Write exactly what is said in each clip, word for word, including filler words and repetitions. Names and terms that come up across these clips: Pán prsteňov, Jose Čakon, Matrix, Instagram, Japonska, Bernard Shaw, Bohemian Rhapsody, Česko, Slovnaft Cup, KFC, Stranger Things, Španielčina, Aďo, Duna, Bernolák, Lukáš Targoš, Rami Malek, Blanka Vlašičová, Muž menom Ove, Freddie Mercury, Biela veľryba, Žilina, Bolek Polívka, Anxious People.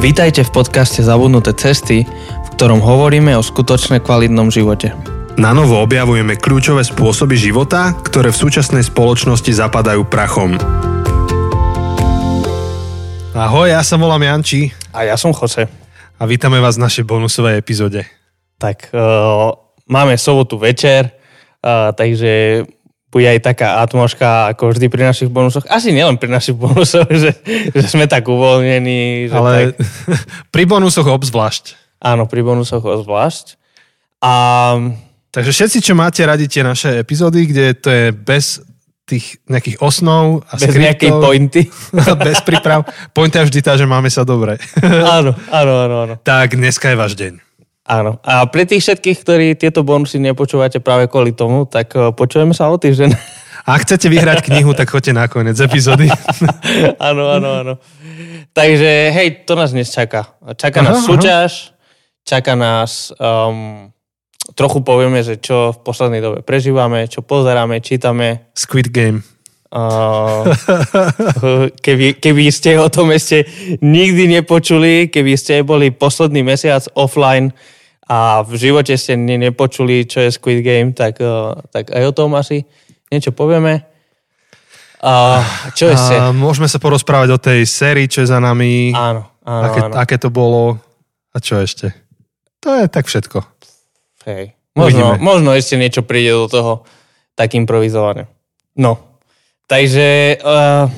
Vítajte v podcaste Zabudnuté cesty, v ktorom hovoríme o skutočne kvalitnom živote. Na novo objavujeme kľúčové spôsoby života, ktoré v súčasnej spoločnosti zapadajú prachom. Ahoj, ja sa volám Janči. A ja som Jose. A vítame vás v našej bonusovej epizóde. Tak, uh, máme sobotu večer, uh, takže... bude aj taká atmosféra ako vždy pri našich bonusoch. Asi nielen pri našich bonusoch, že, že sme tak uvoľnení. Že ale tak... pri bonusoch obzvlášť. Áno, pri bonusoch obzvlášť. A... takže všetci, čo máte, radi tie naše epizódy, kde to je bez tých nejakých osnov a bez skriptov. Bez nejakej pointy. Bez príprav. Pointa je vždy tá, že máme sa dobre. Áno, áno, áno, áno. Tak dneska je váš deň. Áno. A pre tých všetkých, ktorí tieto bonusy nepočúvate práve kvôli tomu, tak počujeme sa o týždeň. A ak chcete vyhrať knihu, tak choďte na koniec epizódy. Áno, áno, áno. Takže hej, to nás dnes čaká. Čaká nás aha, súťaž, aha. čaká nás... Um, trochu povieme, že čo v poslednej dobe prežívame, čo pozeráme, čítame. Squid Game. Uh, keby, keby ste o tom ešte nikdy nepočuli, keby ste boli posledný mesiac offline a v živote ste ne, nepočuli, čo je Squid Game, tak, uh, tak aj o tom asi niečo povieme. Uh, čo uh, ešte? Môžeme sa porozprávať o tej sérii, čo je za nami, áno, áno, aké, áno. aké to bolo a čo ešte. To je tak všetko. Hej. Možno, možno ešte niečo príde do toho tak improvizované. No. Takže... Uh...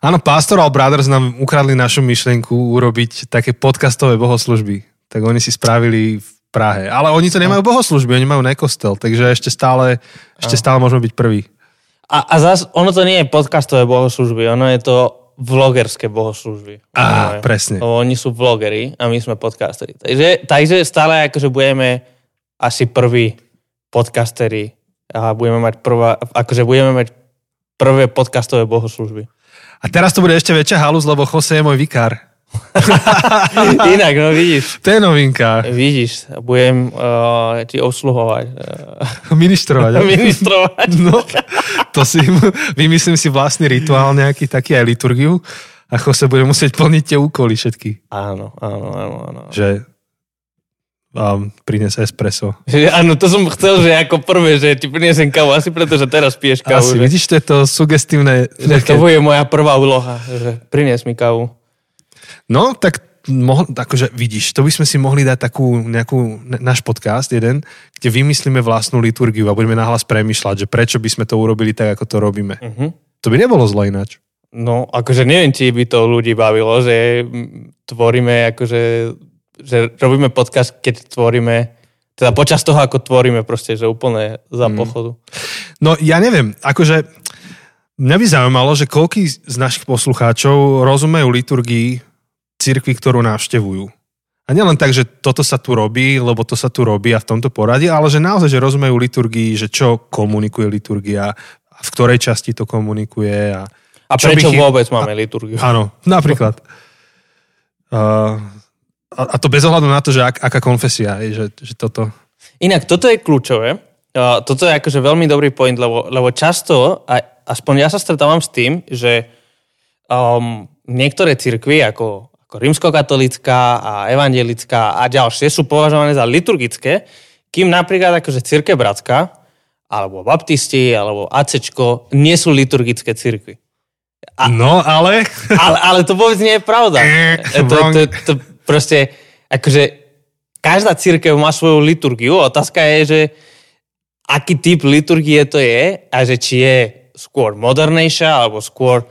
Áno, Pastoral Brothers nám ukradli našu myšlienku urobiť také podcastové bohoslužby. Tak oni si spravili v Prahe. Ale oni to nemajú bohoslužby, oni majú nekostel. Takže ešte stále, ešte stále môžeme byť prví. A, a zase ono to nie je podcastové bohoslužby, ono je to vlogerské bohoslužby. Á, presne. Oni sú vlogeri a my sme podcasteri. Takže, takže stále akože budeme asi prví podcasteri a budeme mať prvá, akože budeme mať prvé podcastové bohoslužby. A teraz to bude ešte väčšia halus, lebo Jose je môj vikár. Inak, no vidíš. To je novinka. Vidíš, budem uh, ti obsluhovať. Ministrovať. Ministrovať. No, to si, vymyslím si vlastný rituál nejaký, taký aj liturgiu. A Jose bude musieť plniť tie úkoly všetky. Áno, áno, áno. áno. Že... a prinies espresso. Áno, to som chcel, že ako prvé, že ti priniesem kávu, asi preto, že teraz piješ kávu. Asi, že... vidíš, to je to sugestívne. Že to bude moja prvá úloha, že prinies mi kávu. No, tak mohol, akože vidíš, to by sme si mohli dať takú nejakú, náš podcast jeden, kde vymyslíme vlastnú liturgiu a budeme nahlas premýšľať, že prečo by sme to urobili tak, ako to robíme. Uh-huh. To by nebolo zle ináč. No, akože neviem, či by to ľudí bavilo, že tvoríme akože... že robíme podcast, keď tvoríme, teda počas toho, ako tvoríme proste, že úplne za pochodu. No ja neviem, akože mňa by zaujímalo, že koľký z našich poslucháčov rozumejú liturgii cirkvi, ktorú navštevujú. A nielen tak, že toto sa tu robí, lebo to sa tu robí a v tomto poradí, ale že naozaj, že rozumejú liturgii, že čo komunikuje liturgia, a v ktorej časti to komunikuje. A, a prečo bych... vôbec máme liturgiu. A, áno, napríklad. Uh, A to bez ohľadu na to, že ak, aká konfesia je, že, že toto... Inak, toto je kľúčové. Toto je akože veľmi dobrý point, lebo, lebo často, aspoň ja sa stretávam s tým, že um, niektoré cirkvi, ako, ako rímskokatolícka a evangelická a ďalšie, sú považované za liturgické, kým napríklad akože cirkev bratská, alebo baptisti, alebo ACčko, nie sú liturgické cirkvi. A, no, ale... ale... Ale to vôbec nie je pravda. To, to, to, proste, akože každá cirkev má svoju liturgiu. Otázka je, že aký typ liturgie to je a že či je skôr modernejšia alebo skôr,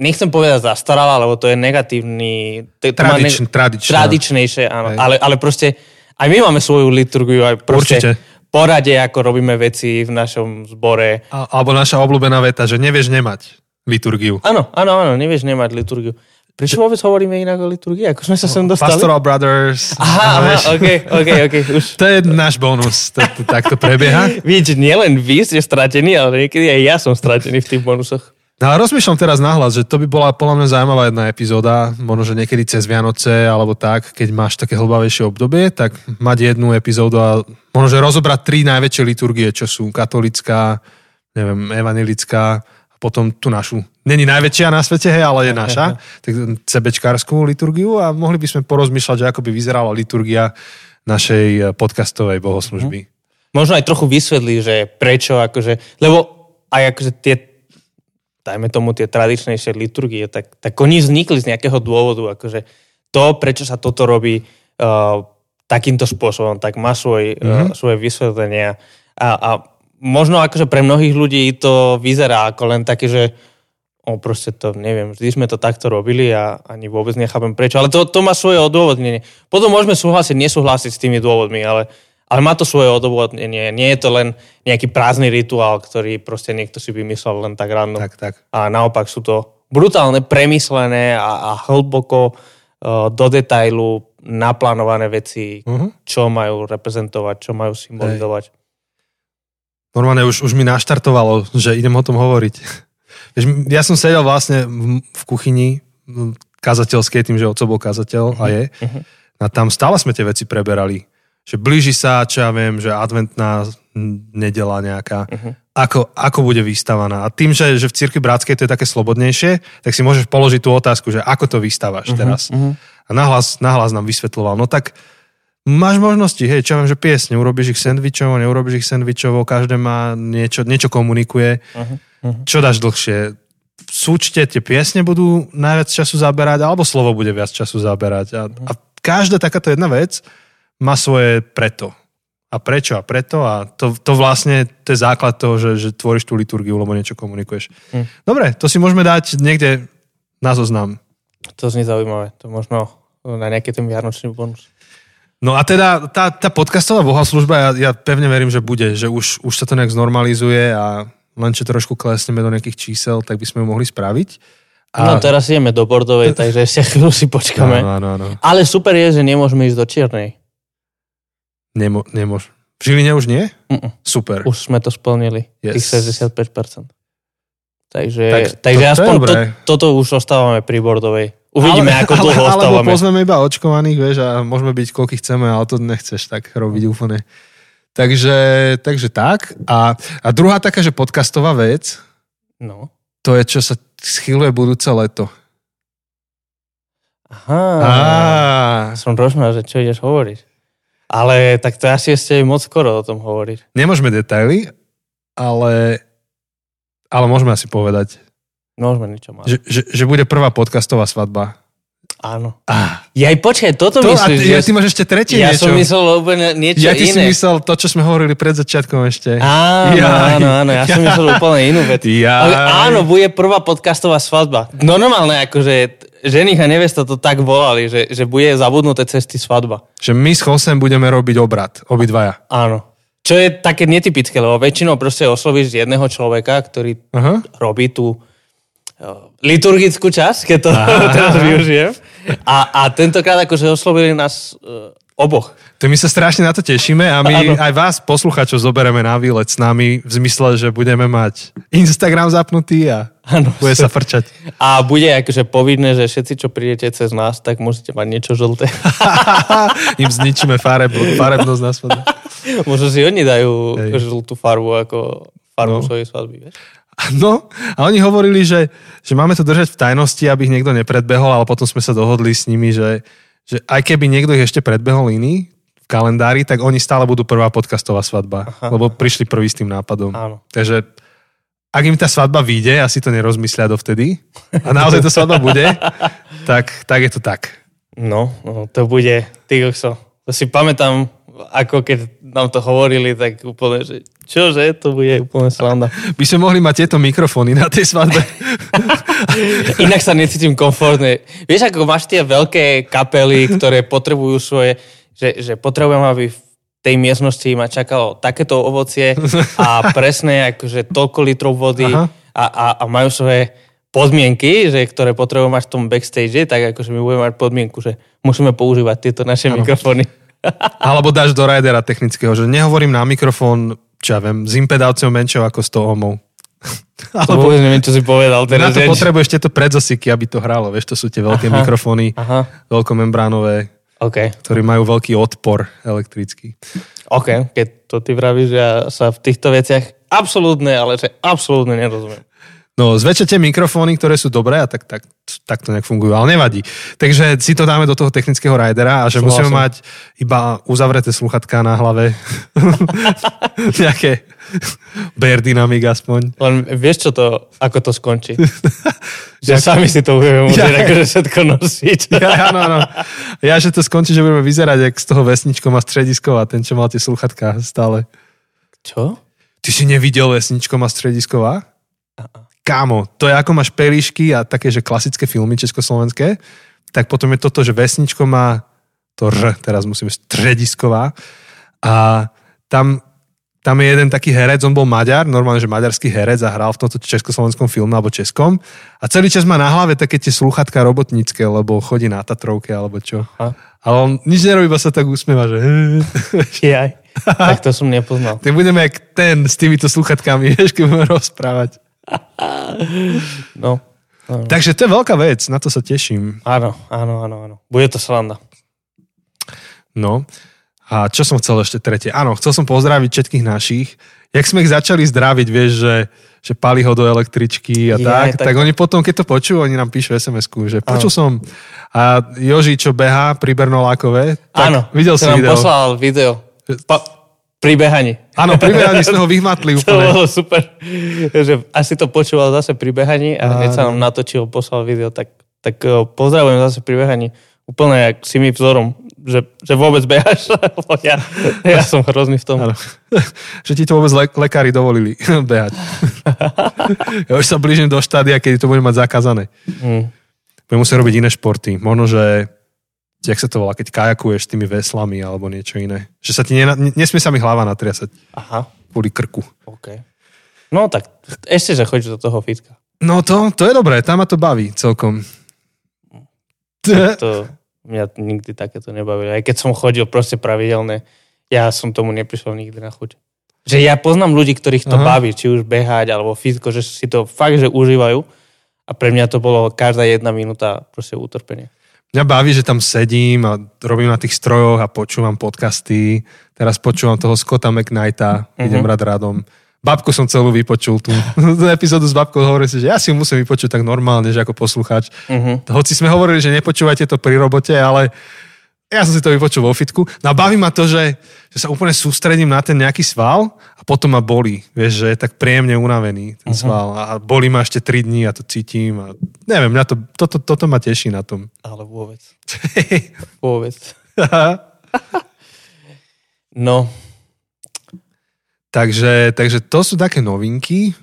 nechcem povedať zastarala, lebo to je negatívny... To, Tradičn, to ne, tradičná. Tradičnejšie, áno. Ale, ale proste aj my máme svoju liturgiu. Aj proste, určite. Porade, ako robíme veci v našom zbore. A, alebo naša obľúbená veta, že nevieš nemať liturgiu. Áno, áno, áno, nevieš nemať liturgiu. Prečo vôbec hovoríme inak o liturgii? Ako sme sa sem dostali? Pastoral Brothers. Aha, aha, ok, ok, ok. Už. To je náš bonus, to, to, tak to prebieha. Víte, nielen vy ste stratení, ale niekedy aj ja som stratený v tých bonusoch. No ale rozmýšľam teraz nahlas, že to by bola podľa mňa zaujímavá jedna epizóda, možno, že niekedy cez Vianoce, alebo tak, keď máš také hlbavejšie obdobie, tak mať jednu epizódu a možno, že rozobrať tri najväčšie liturgie, čo sú katolická, neviem, evangelická, potom tú našu. Není najväčšia na svete, hej, ale je naša. Tak CBčkárskú liturgiu a mohli by sme porozmýšľať, že ako by vyzerala liturgia našej podcastovej bohoslužby. Možno aj trochu vysvedli, že prečo, akože, lebo aj akože tie, dajme tomu tie tradičnejšie liturgie, tak, tak oni vznikli z nejakého dôvodu, akože to, prečo sa toto robí uh, takýmto spôsobom, tak má svoj, mm-hmm. uh, svoje vysvetlenia a, a možno akože pre mnohých ľudí to vyzerá ako len také, že o, proste to, neviem, vždy sme to takto robili a ani vôbec nechápem prečo. Ale to, to má svoje odôvodnenie. Potom môžeme súhlasiť, nesúhlasiť s tými dôvodmi, ale, ale má to svoje odôvodnenie. Nie je to len nejaký prázdny rituál, ktorý proste niekto si vymyslel len tak ráno. Tak, tak. A naopak sú to brutálne premyslené a, a hlboko uh, do detailu naplánované veci, uh-huh. čo majú reprezentovať, čo majú symbolizovať. Hej. Normálne už, už mi naštartovalo, že idem o tom hovoriť. Ja som sedel vlastne v kuchyni kazateľskej, tým, že otco bol kazateľ a je. A tam stále sme tie veci preberali. Že blíži sa, čo ja viem, že adventná nedela nejaká. Ako, ako bude vystavaná. A tým, že, že v cirkvi bratskej to je také slobodnejšie, tak si môžeš položiť tú otázku, že ako to vystávaš teraz. A nahlas, nahlas nám vysvetľoval. No tak... Máš možnosti, hej, čo viem, že piesne, urobíš ich sendvičovo, neurobíš ich sendvičovo, každé má niečo, niečo komunikuje. Uh-huh, uh-huh. Čo dáš dlhšie? V súčte tie piesne budú najviac času zaberať, alebo slovo bude viac času zaberať. A, uh-huh. a každá takáto jedna vec má svoje preto. A prečo a preto a to, to vlastne, to je základ toho, že, že tvoríš tú liturgiu, lebo niečo komunikuješ. Uh-huh. Dobre, to si môžeme dať niekde na zoznam. To znie zaujímavé, to možno na nejaký ten vianočný bonus. No a teda tá, tá podcastová bohoslužba, ja, ja pevne verím, že bude, že už, už sa to nejak znormalizuje a len čo trošku klesneme do nejakých čísel, tak by sme ju mohli spraviť. A... No teraz ideme do Bordovej, takže ešte chvíľu si počkáme. No, no, no. Ale super je, že nemôžeme ísť do Čiernej. Nemo, nemôž. V Žiline už nie? Mm-mm. Super. Už sme to splnili, yes. Tých šesťdesiatpäť percent. Takže, tak, takže to, aspoň to, toto už ostávame pri Bordovej. Uvidíme, ale, ako dlho ale, ostávame. Alebo pozveme iba očkovaných, vieš, a môžeme byť, koľkých chceme, ale to nechceš tak robiť úplne. Takže, takže tak. A, a druhá taká, že podcastová vec, no. To je, čo sa schyluje budúce leto. Aha. Á. Som rozumel, že čo ideš hovoriť. Ale tak to asi ešte moc skoro o tom hovoriť. Nemôžeme detaily, ale, ale môžeme asi povedať. Môžeme niečo mať. Že, že, že bude prvá podcastová svadba. Áno. Ah. Ja aj počkaj, toto to, myslíš. Ty, ja, ty máš ešte tretie ja niečo. Ja som myslel úplne niečo ja iné. Ja ty si myslel to, čo sme hovorili pred začiatkom ešte. Áno, ja, áno, áno. Ja, ja som myslel úplne inú vetu. Ja. Ale áno, bude prvá podcastová svadba. No normálne, akože ženich a nevesta to tak volali, že, že bude zabudnuté cesty svadba. Že my s Chosem budeme robiť obrad, obidvaja. Áno. Čo je také netypické, lebo väčšinou proste oslovíš jedného človeka, ktorý Aha. robí tú liturgickú časť, keď to aha, teraz využijem. A, a tentokrát akože oslovili nás e, oboch. To my sa strašne na to tešíme a my ano. Aj vás, poslucháčov, zoberieme na výlet s nami v zmysle, že budeme mať Instagram zapnutý a ano. Bude sa frčať. A bude akože povinné, že všetci, čo prídete cez nás, tak musíte mať niečo žlté. Im zničíme fareb, farebnosť na svadbe. Možno si oni dajú Hej. žltú farbu ako farbu no. svojej svadby, vieš? No, a oni hovorili, že, že máme to držať v tajnosti, aby ich niekto nepredbehol, ale potom sme sa dohodli s nimi, že, že aj keby niekto ich ešte predbehol iný v kalendári, tak oni stále budú prvá podcastová svadba, Aha. lebo prišli prvý s tým nápadom. Áno. Takže ak im tá svadba vyjde, asi to nerozmyslia dovtedy, a naozaj tá svadba bude, tak, tak je to tak. No, no to bude, ty kokso, to si pamätám, ako keď nám to hovorili, tak úplne, že čože, to bude úplne sranda. By sme mohli mať tieto mikrofóny na tej svadbe. Inak sa necítim komfortne. Vieš, ako máš tie veľké kapely, ktoré potrebujú svoje, že, že potrebujem, aby v tej miestnosti ma čakalo takéto ovocie a presne akože toľko litrov vody a, a, a majú svoje podmienky, že ktoré potrebujú mať v tom backstage, tak akože my budeme mať podmienku, že musíme používať tieto naše ano. Mikrofóny. Alebo dáš do rajdera technického, že nehovorím na mikrofón, čo ja viem, s impedáciou menšou ako sto ohmov. To vôbec neviem, čo si povedal teraz. Na to potrebuješ tieto predzosiky, aby to hrálo. Vieš, to sú tie veľké aha, mikrofóny, aha. veľkomembránové, okay. ktorí majú veľký odpor elektrický. OK, keď to ty vravíš, ja sa v týchto veciach absolútne, ale že absolútne nerozumiem. No, zväčšete mikrofóny, ktoré sú dobré a tak, tak, tak to nejak fungujú, ale nevadí. Takže si to dáme do toho technického rajdera a že Sláva musíme som. mať iba uzavreté sluchatka na hlave. Nejaké Bear Dynamic aspoň. Len vieš, čo to, ako to skončí? Že sami si to budeme môcť ja, akože všetko nosiť. ja, no, no. ja, že to skončí, že budeme vyzerať jak z toho Vesničko má stredisko a ten, čo mal tie sluchatka stále. Čo? Ty si nevidel Vesničko má stredisková? Aha. Kámo, to je ako máš pelíšky a také, že klasické filmy československé, tak potom je toto, že Vesničko má to R, teraz musíme stredisková a tam, tam je jeden taký herec, on bol Maďar, normálne, že maďarský herec a hral v tomto československom filme alebo českom a celý čas má na hlave také tie slúchatka robotnícke, lebo chodí na Tatrovke alebo čo. Aha. Ale on nič nerobí, iba sa tak usmieva, že... Jaj, tak to som nepoznal. Ty budeme jak ten s týmito slúchatkami, vieš, keď budeme rozprávať. No. Áno. Takže to je veľká vec, na to sa teším. Áno, áno, áno, áno. Bude to sranda. No. A čo som chcel ešte tretie? Áno, chcel som pozdraviť všetkých našich. Jak sme ich začali zdraviť, vieš, že, že pali ho do električky a je, tak, tak, tak oni potom, keď to počujú, oni nám píšu es em esku, že počul áno. som a Joži, čo behá pri Bernolákove, tak áno, videl si video. Áno, poslal video. Pa- Pri behaní. Áno, pri behaní sme ho vyhmatli úplne. To bolo super. Že asi to počúval zase pri behaní a hneď sa nám natočil, poslal video, tak, tak pozdravujem zase pri behaní. Úplne jak si mi vzorom, že, že vôbec behaš, lebo ja, ja som hrozný v tom. Áno. Že ti to vôbec le- lekári dovolili behať. Ja už sa blížim do štádia, keď to budem mať zakázané. Mm. Budem musieť robiť iné športy. Možno, že jak sa to volá, keď kajakuješ tými veslami alebo niečo iné. Že sa ti nena, nesmie sa mi hlava natriasať. Aha. Kvôli krku. OK. No tak ešte, že chodíš do toho fitka. No to, to je dobré, tam ma to baví celkom. Tak to mňa nikdy takéto nebavilo. Aj keď som chodil proste pravidelne, ja som tomu neprišiel nikdy na chuť. Že ja poznám ľudí, ktorých to Aha. baví, či už behať alebo fitko, že si to fakt, že užívajú a pre mňa to bolo každá jedna minúta proste utrpenie. Mňa baví, že tam sedím a robím na tých strojoch a počúvam podcasty. Teraz počúvam toho Scotta McKnighta, mm-hmm. idem rád radom. Babku som celú vypočul tú. Tú epizódu s babkou hovorím si, že ja si ju musím vypočuť tak normálne, že ako poslucháč. Mm-hmm. Hoci sme hovorili, že nepočúvajte to pri robote, ale ja som si to vypočul vo fitku. No a baví ma to, že, že sa úplne sústredím na ten nejaký sval a potom ma bolí. Vieš, že je tak príjemne unavený ten mm-hmm. sval. A bolí ma ešte tri dni a to cítim. A neviem, mňa to, toto, toto ma teší na tom. Ale vôbec. vôbec. No. Takže, takže to sú také novinky.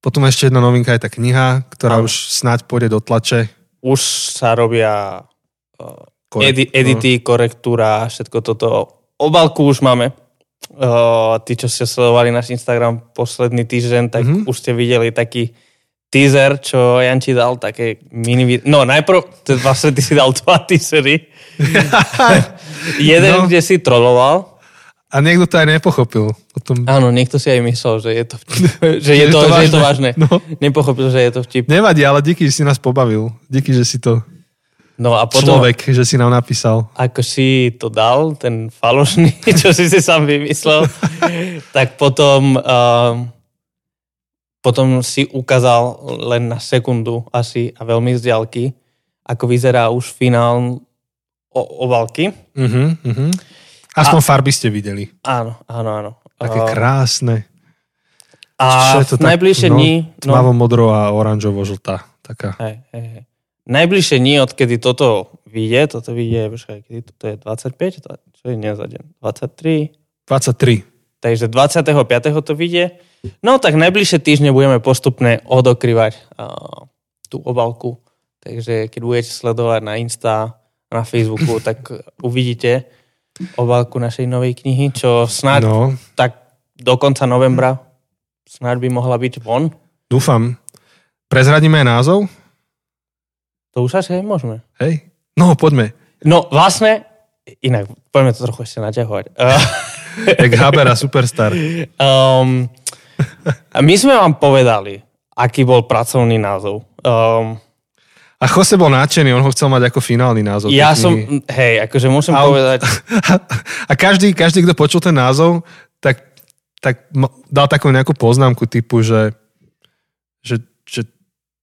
Potom ešte jedna novinka je tá kniha, ktorá Am. už snáď pôjde do tlače. Už sa robia... Uh... Edi- edity, korektúra, všetko toto. Obálku už máme. Uh, tí, čo ste sledovali náš Instagram posledný týždeň, tak mm-hmm. už ste videli taký teaser, čo Janči dal, také mini... No najprv, to vlastne ty si dal dva teasery. Jeden, no. kde si troloval. A niekto to aj nepochopil. Potom... Áno, niekto si aj myslel, že je to, že je to, že je to vážne. No. Nepochopil, že je to vtip. Nevadí, ale díky, že si nás pobavil. Díky, že si to... No a potom, človek, že si nám napísal. Ako si to dal, ten falošný, čo si si sám vymyslel, tak potom, uh, potom si ukázal len na sekundu asi a veľmi z diaľky, ako vyzerá už finál o- obalky. Uh-huh, uh-huh. Aspoň a, farby ste videli. Áno, áno, áno. Také uh, krásne. A v najbližšie dní... No, tmavo-modro a oranžovo-žltá. Taká. Hej, hej, hej. Najbližšie dní, odkedy toto vyjde, toto vyjde, kedy toto je dvadsaťpäť, čo je nie za deň, dvadsaťtri. dvadsaťtri. Takže dvadsiateho piateho to vyjde. No tak najbližšie týždne budeme postupne odokryvať uh, tú obálku. Takže keď budete sledovať na Insta, na Facebooku, tak uvidíte obálku našej novej knihy, čo snáď no. tak do konca novembra snáď by mohla byť von. Dúfam. Prezradíme aj názov? To už až, hej, môžeme. Hej, no poďme. No vlastne, inak, poďme to trochu ešte naťahovať. Jak Habera Superstar. Um, my sme vám povedali, aký bol pracovný názov. Um, a Jose bol nadšený, on ho chcel mať ako finálny názov. Ja som, hej, akože musím a, povedať. A každý, každý, kto počul ten názov, tak, tak dal takú nejakú poznámku typu, že, že že,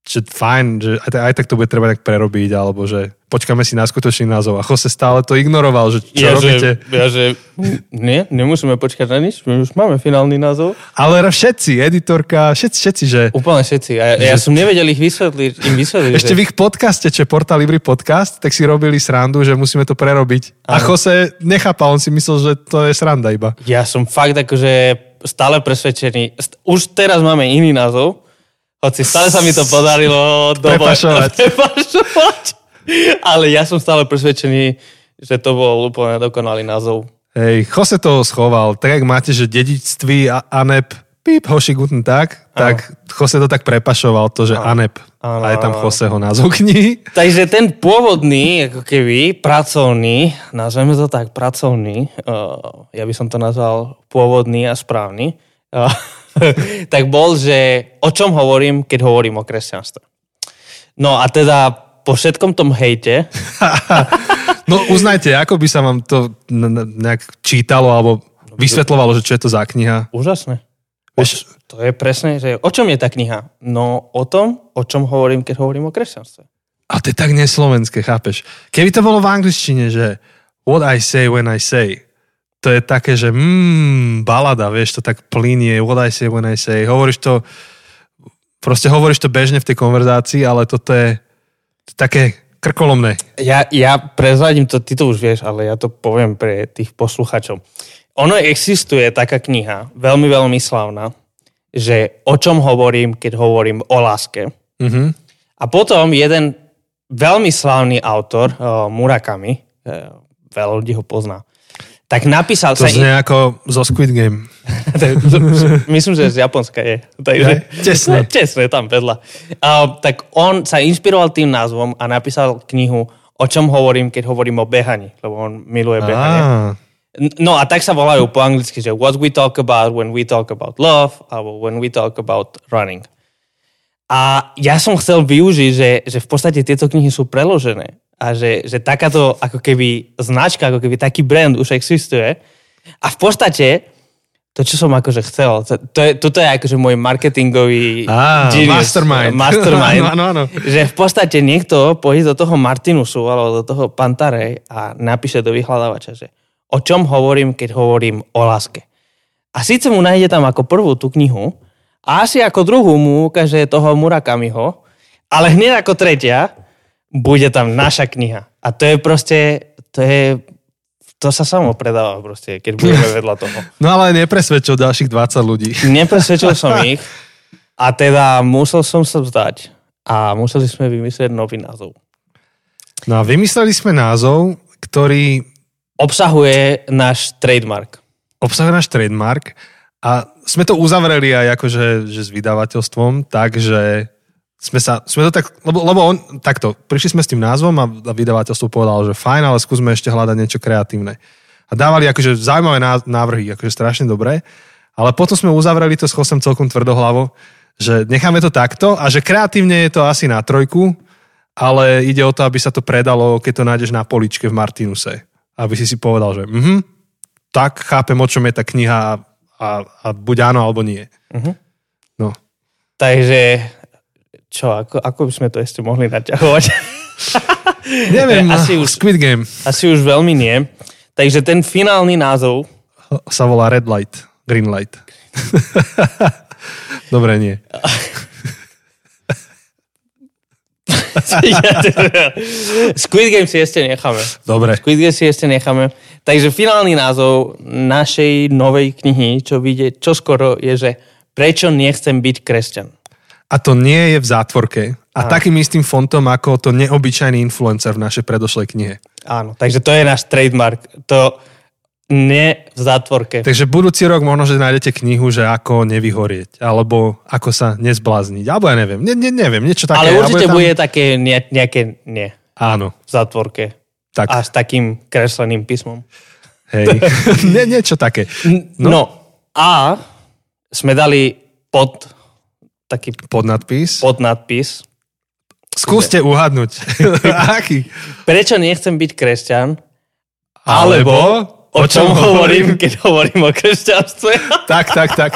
že fajn, že aj, aj tak to bude treba tak prerobiť, alebo že počkáme si na skutočný názov. A Jose stále to ignoroval, že čo ja, robíte? Že, ja, že nie, nemusíme počkať na nič, my už máme finálny názov. Ale všetci, editorka, všetci, všetci, že... Úplne všetci. A ja, ja som nevedel ich vysvetliť, im vysvetliť. Ešte že... v ich podcaste, čo je Porta Libri podcast, tak si robili srandu, že musíme to prerobiť. Aj. A Jose nechápal, on si myslel, že to je sranda iba. Ja som fakt akože stále presvedčený. Už teraz máme iný názov, hoci stále sa mi to podarilo prepašovať. prepašovať. Ale ja som stále presvedčený, že to bol úplne dokonalý názov. Hej, Jose to schoval. Tak, jak máte, že dedičství a Anep, píp, Hoši guten tak, tak Jose to tak prepašoval, to, že ano. Anep. Ano. A je tam Joseho názov knihy. Takže ten pôvodný, ako keby, pracovný, nazveme to tak, pracovný, uh, ja by som to nazval pôvodný a správny, uh, tak bol, že o čom hovorím, keď hovorím o kresťanstve. No a teda po všetkom tom hejte... No uznajte, ako by sa vám to nejak čítalo alebo vysvetlovalo, že čo je to za kniha? Úžasné. Vieš, to je presne, že o čom je tá kniha? No o tom, o čom hovorím, keď hovorím o kresťanstve. A to je tak neslovenské, chápeš? Keby to bolo v angličtine, že what I say when I say... To je také, že mmm, balada, vieš, to tak plynie, what I say, when I say. Hovoríš to, proste hovoríš to bežne v tej konverzácii, ale toto je, to je také krkolomné. Ja, ja prezradím to, ty to už vieš, ale ja to poviem pre tých posluchačov. Ono existuje taká kniha, veľmi, veľmi slávna, že o čom hovorím, keď hovorím o láske. Mm-hmm. A potom jeden veľmi slávny autor, Murakami, veľa ľudí ho pozná, tak napísal to sa... To znie in... ako zo Squid Game. Myslím, že z Japonska je. Takže... Česne. Česne, tam vedľa. Uh, tak on sa inšpiroval tým názvom a napísal knihu O čom hovorím, keď hovorím o behaní, lebo on miluje behanie. Ah. No a tak sa volajú po anglicky, že what we talk about when we talk about love alebo when we talk about running. A ja som chcel využiť, že, že v podstate tieto knihy sú preložené. A že, že takáto ako keby značka, ako keby taký brand už existuje. A v podstate to, čo som akože chcel, to, to je, toto je akože môj marketingový ah, genius, mastermind. mastermind ano, ano, ano. Že v podstate niekto pôjde do toho Martinusu alebo do toho Pantarej a napíše do vyhľadávača, že o čom hovorím, keď hovorím o láske. A síce mu nájde tam ako prvú tú knihu a asi ako druhú mu ukáže toho Murakamiho, ale hneď ako tretia bude tam naša kniha. A to je proste, to je, to sa samo predáva proste, keď budeme vedľa toho. No ale nepresvedčil ďalších dvadsať ľudí. Nepresvedčil som ich a teda musel som sa vzdať a museli sme vymyslieť nový názov. No a vymysleli sme názov, ktorý... Obsahuje náš trademark. Obsahuje náš trademark a sme to uzavreli aj akože že s vydavateľstvom, takže... Sme sa, sme to tak, lebo, lebo on, takto, prišli sme s tým názvom a vydavateľstvo povedalo, že fajn, ale skúsme ešte hľadať niečo kreatívne. A dávali akože zaujímavé návrhy, akože strašne dobré, ale potom sme uzavreli to s Josem celkom tvrdohlavo, že necháme to takto a že kreatívne je to asi na trojku, ale ide o to, aby sa to predalo, keď to nájdeš na poličke v Martinuse. Aby si si povedal, že mhm, tak chápem, o čom je tá kniha a, a buď áno, alebo nie. Mhm. No. Takže... Čo, ako, ako by sme to ešte mohli naťahovať? Neviem, asi už, Squid Game. Asi už veľmi nie. Takže ten finálny názov... Sa volá Red Light, Green Light. Dobre, nie. Squid Game si ešte necháme. Dobre. Squid Game si ešte necháme. Takže finálny názov našej novej knihy, čo vyjde čoskoro, je, že prečo nechcem byť kresťan? A to nie je v zátvorke. A Áno. Takým istým fontom, ako to neobyčajný influencer v našej predošlej knihe. Áno, takže to je náš trademark. To nie v zátvorke. Takže budúci rok možno, že nájdete knihu, že ako nevyhorieť, alebo ako sa nezblázniť. Alebo ja neviem, ne, ne, neviem, niečo také. Ale určite tam... bude také ne, nejaké nie. Áno. V zátvorke. Tak. A s takým kresleným písmom. Hej, nie, niečo také. No. no a sme dali pod... taký podnadpis. Podnadpis. Skúste uhadnúť. Aký? Prečo nechcem byť kresťan? Alebo, alebo o čom hovorím, keď hovorím o kresťanstve. Tak, tak, tak.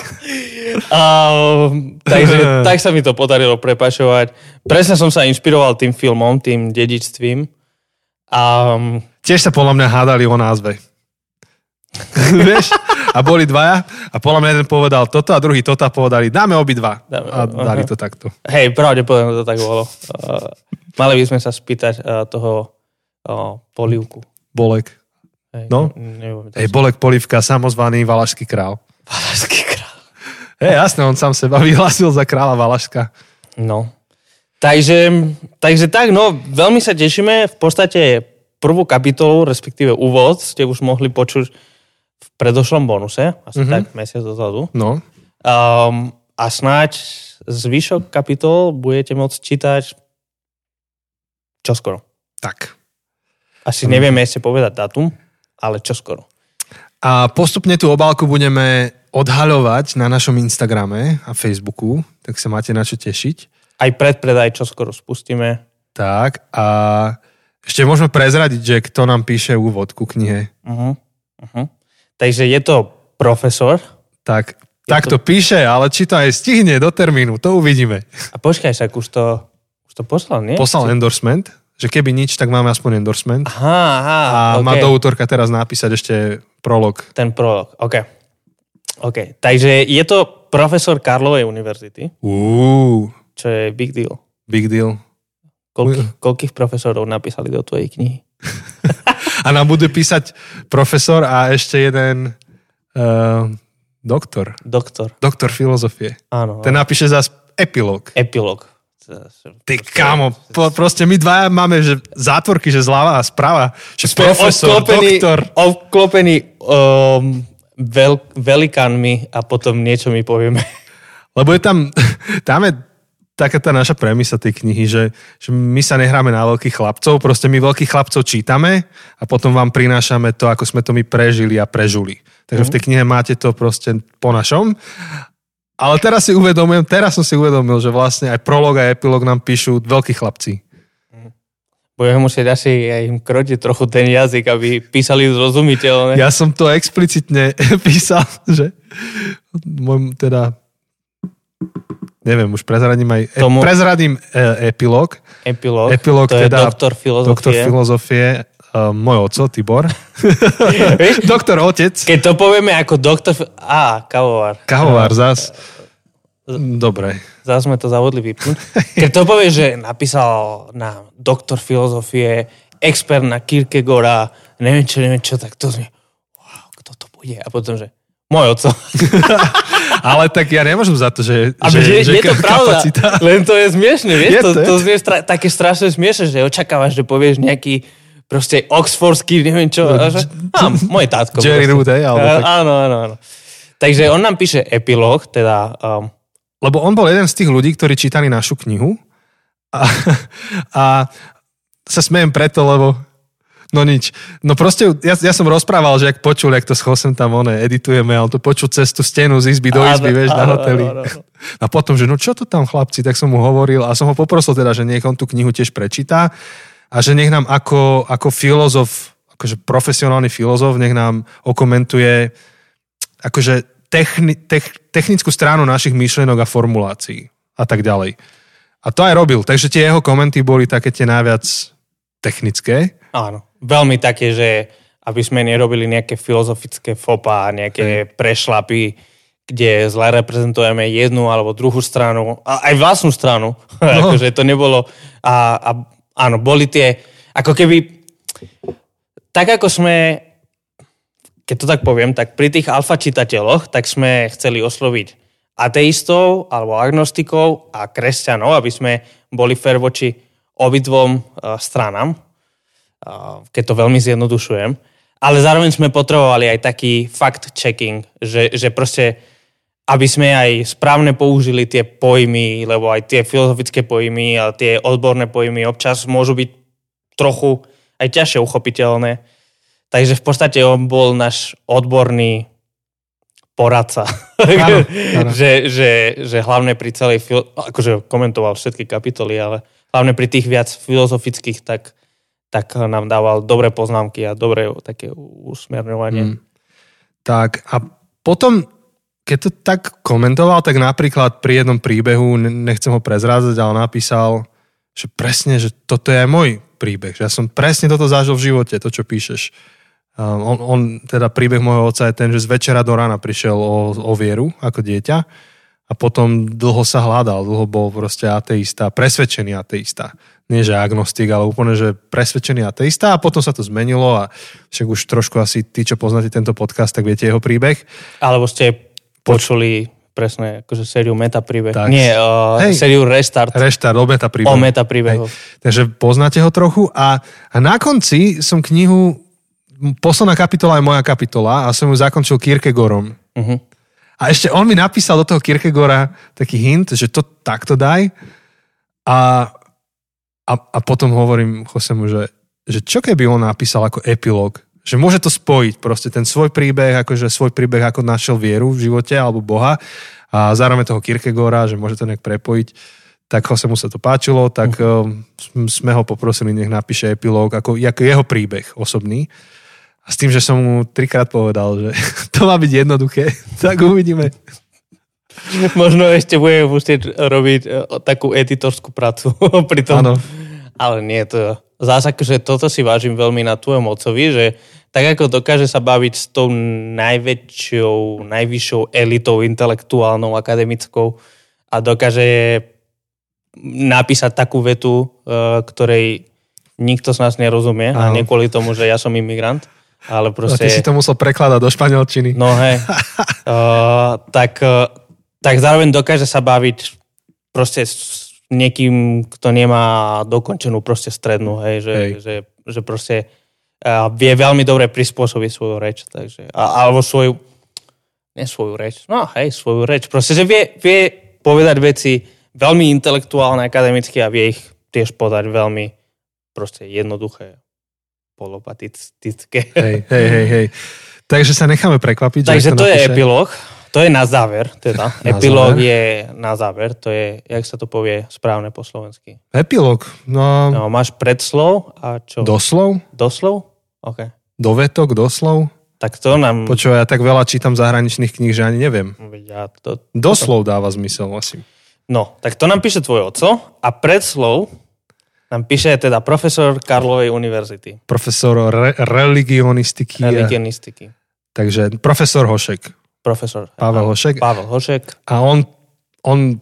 Uh, takže tak sa mi to podarilo prepašovať. Presne som sa inšpiroval tým filmom, tým dedičstvím. Um, Tiež sa podľa mňa hádali o názve. Vieš? A boli dvaja a podľa mňa jeden povedal toto a druhý toto a povedali dáme obidva. Dáme, a dali aha. to takto. Hej, pravdepodobne to tak bolo. Uh, mali by sme sa spýtať uh, toho uh, Polívku. Bolek. Hej, no? Neviem, hej, Bolek Polívka, samozvaný Valašský král. Valašský král. Hej, jasné, on sám seba vyhlásil za kráľa Valaška. No. Takže, takže tak, no, veľmi sa tešíme. V podstate prvú kapitolu, respektíve úvod, ste už mohli počuť v predošlom bonuse, asi mm-hmm. tak mesiac dozadu. No. Um, a snáď zvyšok kapitol budete môcť čítať čoskoro. Tak. Asi nevieme ešte povedať dátum, ale čo skoro. A postupne tú obálku budeme odhaľovať na našom Instagrame a Facebooku, tak sa máte na čo tešiť. Aj predpredaj čo skoro spustíme. Tak a ešte môžeme prezradiť, že kto nám píše úvod ku knihe. Uh-huh. Uh-huh. Takže je to profesor. Tak, tak to... to píše, ale či to aj stihne do termínu, to uvidíme. A počkaj sa, už to, už to poslal, nie? Poslal endorsement. Že keby nič, tak máme aspoň endorsement. Aha, aha. A okay. Má do útorka teraz napísať ešte prolog. Ten prolog, OK. OK, takže je to profesor Karlovej univerzity. Uuu. Čo je big deal. Big deal. Koľkých, koľkých profesorov napísali do tvojej knihy? A nám bude písať profesor a ešte jeden uh, doktor. Doktor. Doktor filozofie. Áno. Ten napíše zase epilóg. Epilóg. Ty kámo, po, proste my dvaja máme že zátvorky, že zľava a správa, že profesor, obklopený, doktor. Obklopený um, veľ, velikánmi a potom niečo mi povieme. Lebo je tam, tam je taká tá naša premisa tej knihy, že, že my sa nehráme na veľkých chlapcov, proste my veľkých chlapcov čítame a potom vám prinášame to, ako sme to my prežili a prežuli. Takže mm. v tej knihe máte to proste po našom. Ale teraz si uvedomujem, teraz som si uvedomil, že vlastne aj prolog a epilog nám píšu veľkí chlapci. Budeme musieť asi aj im krotiť trochu ten jazyk, aby písali zrozumiteľné. Ja som to explicitne písal, že môj teda neviem, už prezradím aj Tomu... prezradím epilog. Epilog, epilog to teda, je doktor filozofie. Doktor filozofie. Uh, môj oco, Tibor. Doktor otec. Keď to povieme ako doktor... Á, kávovár. Kávovár, zás. Dobre. Zás sme to zavodli vypnúť. Keď to povieš, že napísal nám doktor filozofie, expert na Kierkegaarda, neviem čo, neviem čo, tak to znie, wow, kto to bude? A potom, že môj oco. Ale tak ja nemôžem za to, že, že, je, že je to pravda, kapacita. Len to je smiešne, vieš? Je to, to znie stra- také strašne smiešne, že očakávaš, že povieš nejaký proste oxfordský, neviem čo. No, že, á, moje tátko. Jerry Rude, alebo tak. Áno, áno, áno. Takže on nám píše epilóg, teda... Um... Lebo on bol jeden z tých ľudí, ktorí čítali našu knihu a, a sa smejem preto, lebo no nič. No proste, ja, ja som rozprával, že ak počul, jak to schosem tam, one, editujeme, ale to počul cez tú stenu z izby do izby, áno, vieš, áno, na hoteli. Áno, áno. A potom, že no čo to tam chlapci, tak som mu hovoril a som ho poprosil teda, že nech on tú knihu tiež prečíta. A že nech nám ako, ako filozof, akože profesionálny filozof, nech nám okomentuje akože techni, tech, technickú stranu našich myšlienok a formulácií a tak ďalej. A to aj robil. Takže tie jeho komenty boli také tie najviac technické. Áno. Veľmi také, že aby sme nerobili nejaké filozofické fopa, nejaké hmm. prešlapy, kde zle reprezentujeme jednu alebo druhú stranu, a aj vlastnú stranu. No. Akože to nebolo... A, a áno, boli tie, ako keby, tak ako sme, keď to tak poviem, tak pri tých alfa čitateľoch, tak sme chceli osloviť ateistov alebo agnostikov a kresťanov, aby sme boli fair voči obidvom stranám, keď to veľmi zjednodušujem. Ale zároveň sme potrebovali aj taký fact-checking, že, že proste, aby sme aj správne použili tie pojmy, lebo aj tie filozofické pojmy a tie odborné pojmy občas môžu byť trochu aj ťažšie uchopiteľné. Takže v podstate on bol náš odborný poradca. Áno, áno. že, že, že hlavne pri celej, akože komentoval všetky kapitoly, ale hlavne pri tých viac filozofických, tak, tak nám dával dobré poznámky a dobré také usmerňovanie. Hmm. Tak a potom, keď to tak komentoval, tak napríklad pri jednom príbehu, nechcem ho prezrázať, ale napísal, že presne, že toto je aj môj príbeh, že ja som presne toto zažil v živote, to, čo píšeš. Um, on, on, teda príbeh môjho otca je ten, že z večera do rána prišiel o, o vieru ako dieťa a potom dlho sa hľadal, dlho bol proste ateista, presvedčený ateista. Nie, že agnostik, ale úplne, že presvedčený ateista a potom sa to zmenilo a však už trošku asi tí, čo poznáte tento podcast, tak viete jeho príbeh. Alebo ste počuli presne akože sériu metapríbeh. Tak. Nie, uh, hej, sériu Restart. Restart, o metapríbehu. O metapríbehu. Takže poznáte ho trochu a, a na konci som knihu, posledná kapitola je moja kapitola a som ju zakončil Kierkegaardom. Uh-huh. A ešte on mi napísal do toho Kierkegaarda taký hint, že to takto daj a A, a potom hovorím Josemu, že, že čo keby on napísal ako epilóg? Že môže to spojiť proste ten svoj príbeh, akože svoj príbeh, ako našiel vieru v živote alebo Boha a zároveň toho Kierkegaarda, že môže to nejak prepojiť. Tak Josemu sa to páčilo, tak mm. sme ho poprosili, nech napíše epilóg, ako, ako jeho príbeh osobný. A s tým, že som mu trikrát povedal, že to má byť jednoduché, tak uvidíme. Možno ešte budeme musieť robiť takú editorskú prácu pri tom. Ano. Ale nie, to zase, že toto si vážim veľmi na tvojom ocovi, že tak ako dokáže sa baviť s tou najväčšou, najvyššou elitou intelektuálnou, akademickou a dokáže napísať takú vetu, ktorej nikto z nás nerozumie. Ano. A nie kvôli tomu, že ja som imigrant. Ale proste... A ty si to musel prekladať do španielčiny. No hej. uh, tak... Uh, tak zároveň dokáže sa baviť proste s niekým, kto nemá dokončenú proste strednú, hej, že, hej. že, že proste vie veľmi dobre prispôsobiť svoju reč, takže, a, alebo svoju, nie svoju reč, no hej, svoju reč, proste, že vie, vie povedať veci veľmi intelektuálne, akademicky a vie ich tiež podať veľmi proste jednoduché, polopatické. Hej, hej, hej, hej. Takže sa necháme prekvapiť. Takže to, to je epilóg. To je na záver, teda. Na epilóg záver. Je na záver, to je, jak sa to povie správne po slovensky. Epilóg, no... no máš predslov a čo? Doslov. Doslov? OK. Dovetok, doslov. Tak to nám... Počúva, ja tak veľa čítam zahraničných kníh, že ani neviem. Ja to... Doslov dáva zmysel asi. No, tak to nám píše tvoj oco a predslov nám píše teda profesor Karlovej univerzity. Profesor re- religionistiky. Religionistiky. Takže profesor Hošek. Profesor Pavel Hošek. Pavel Hošek. A on, on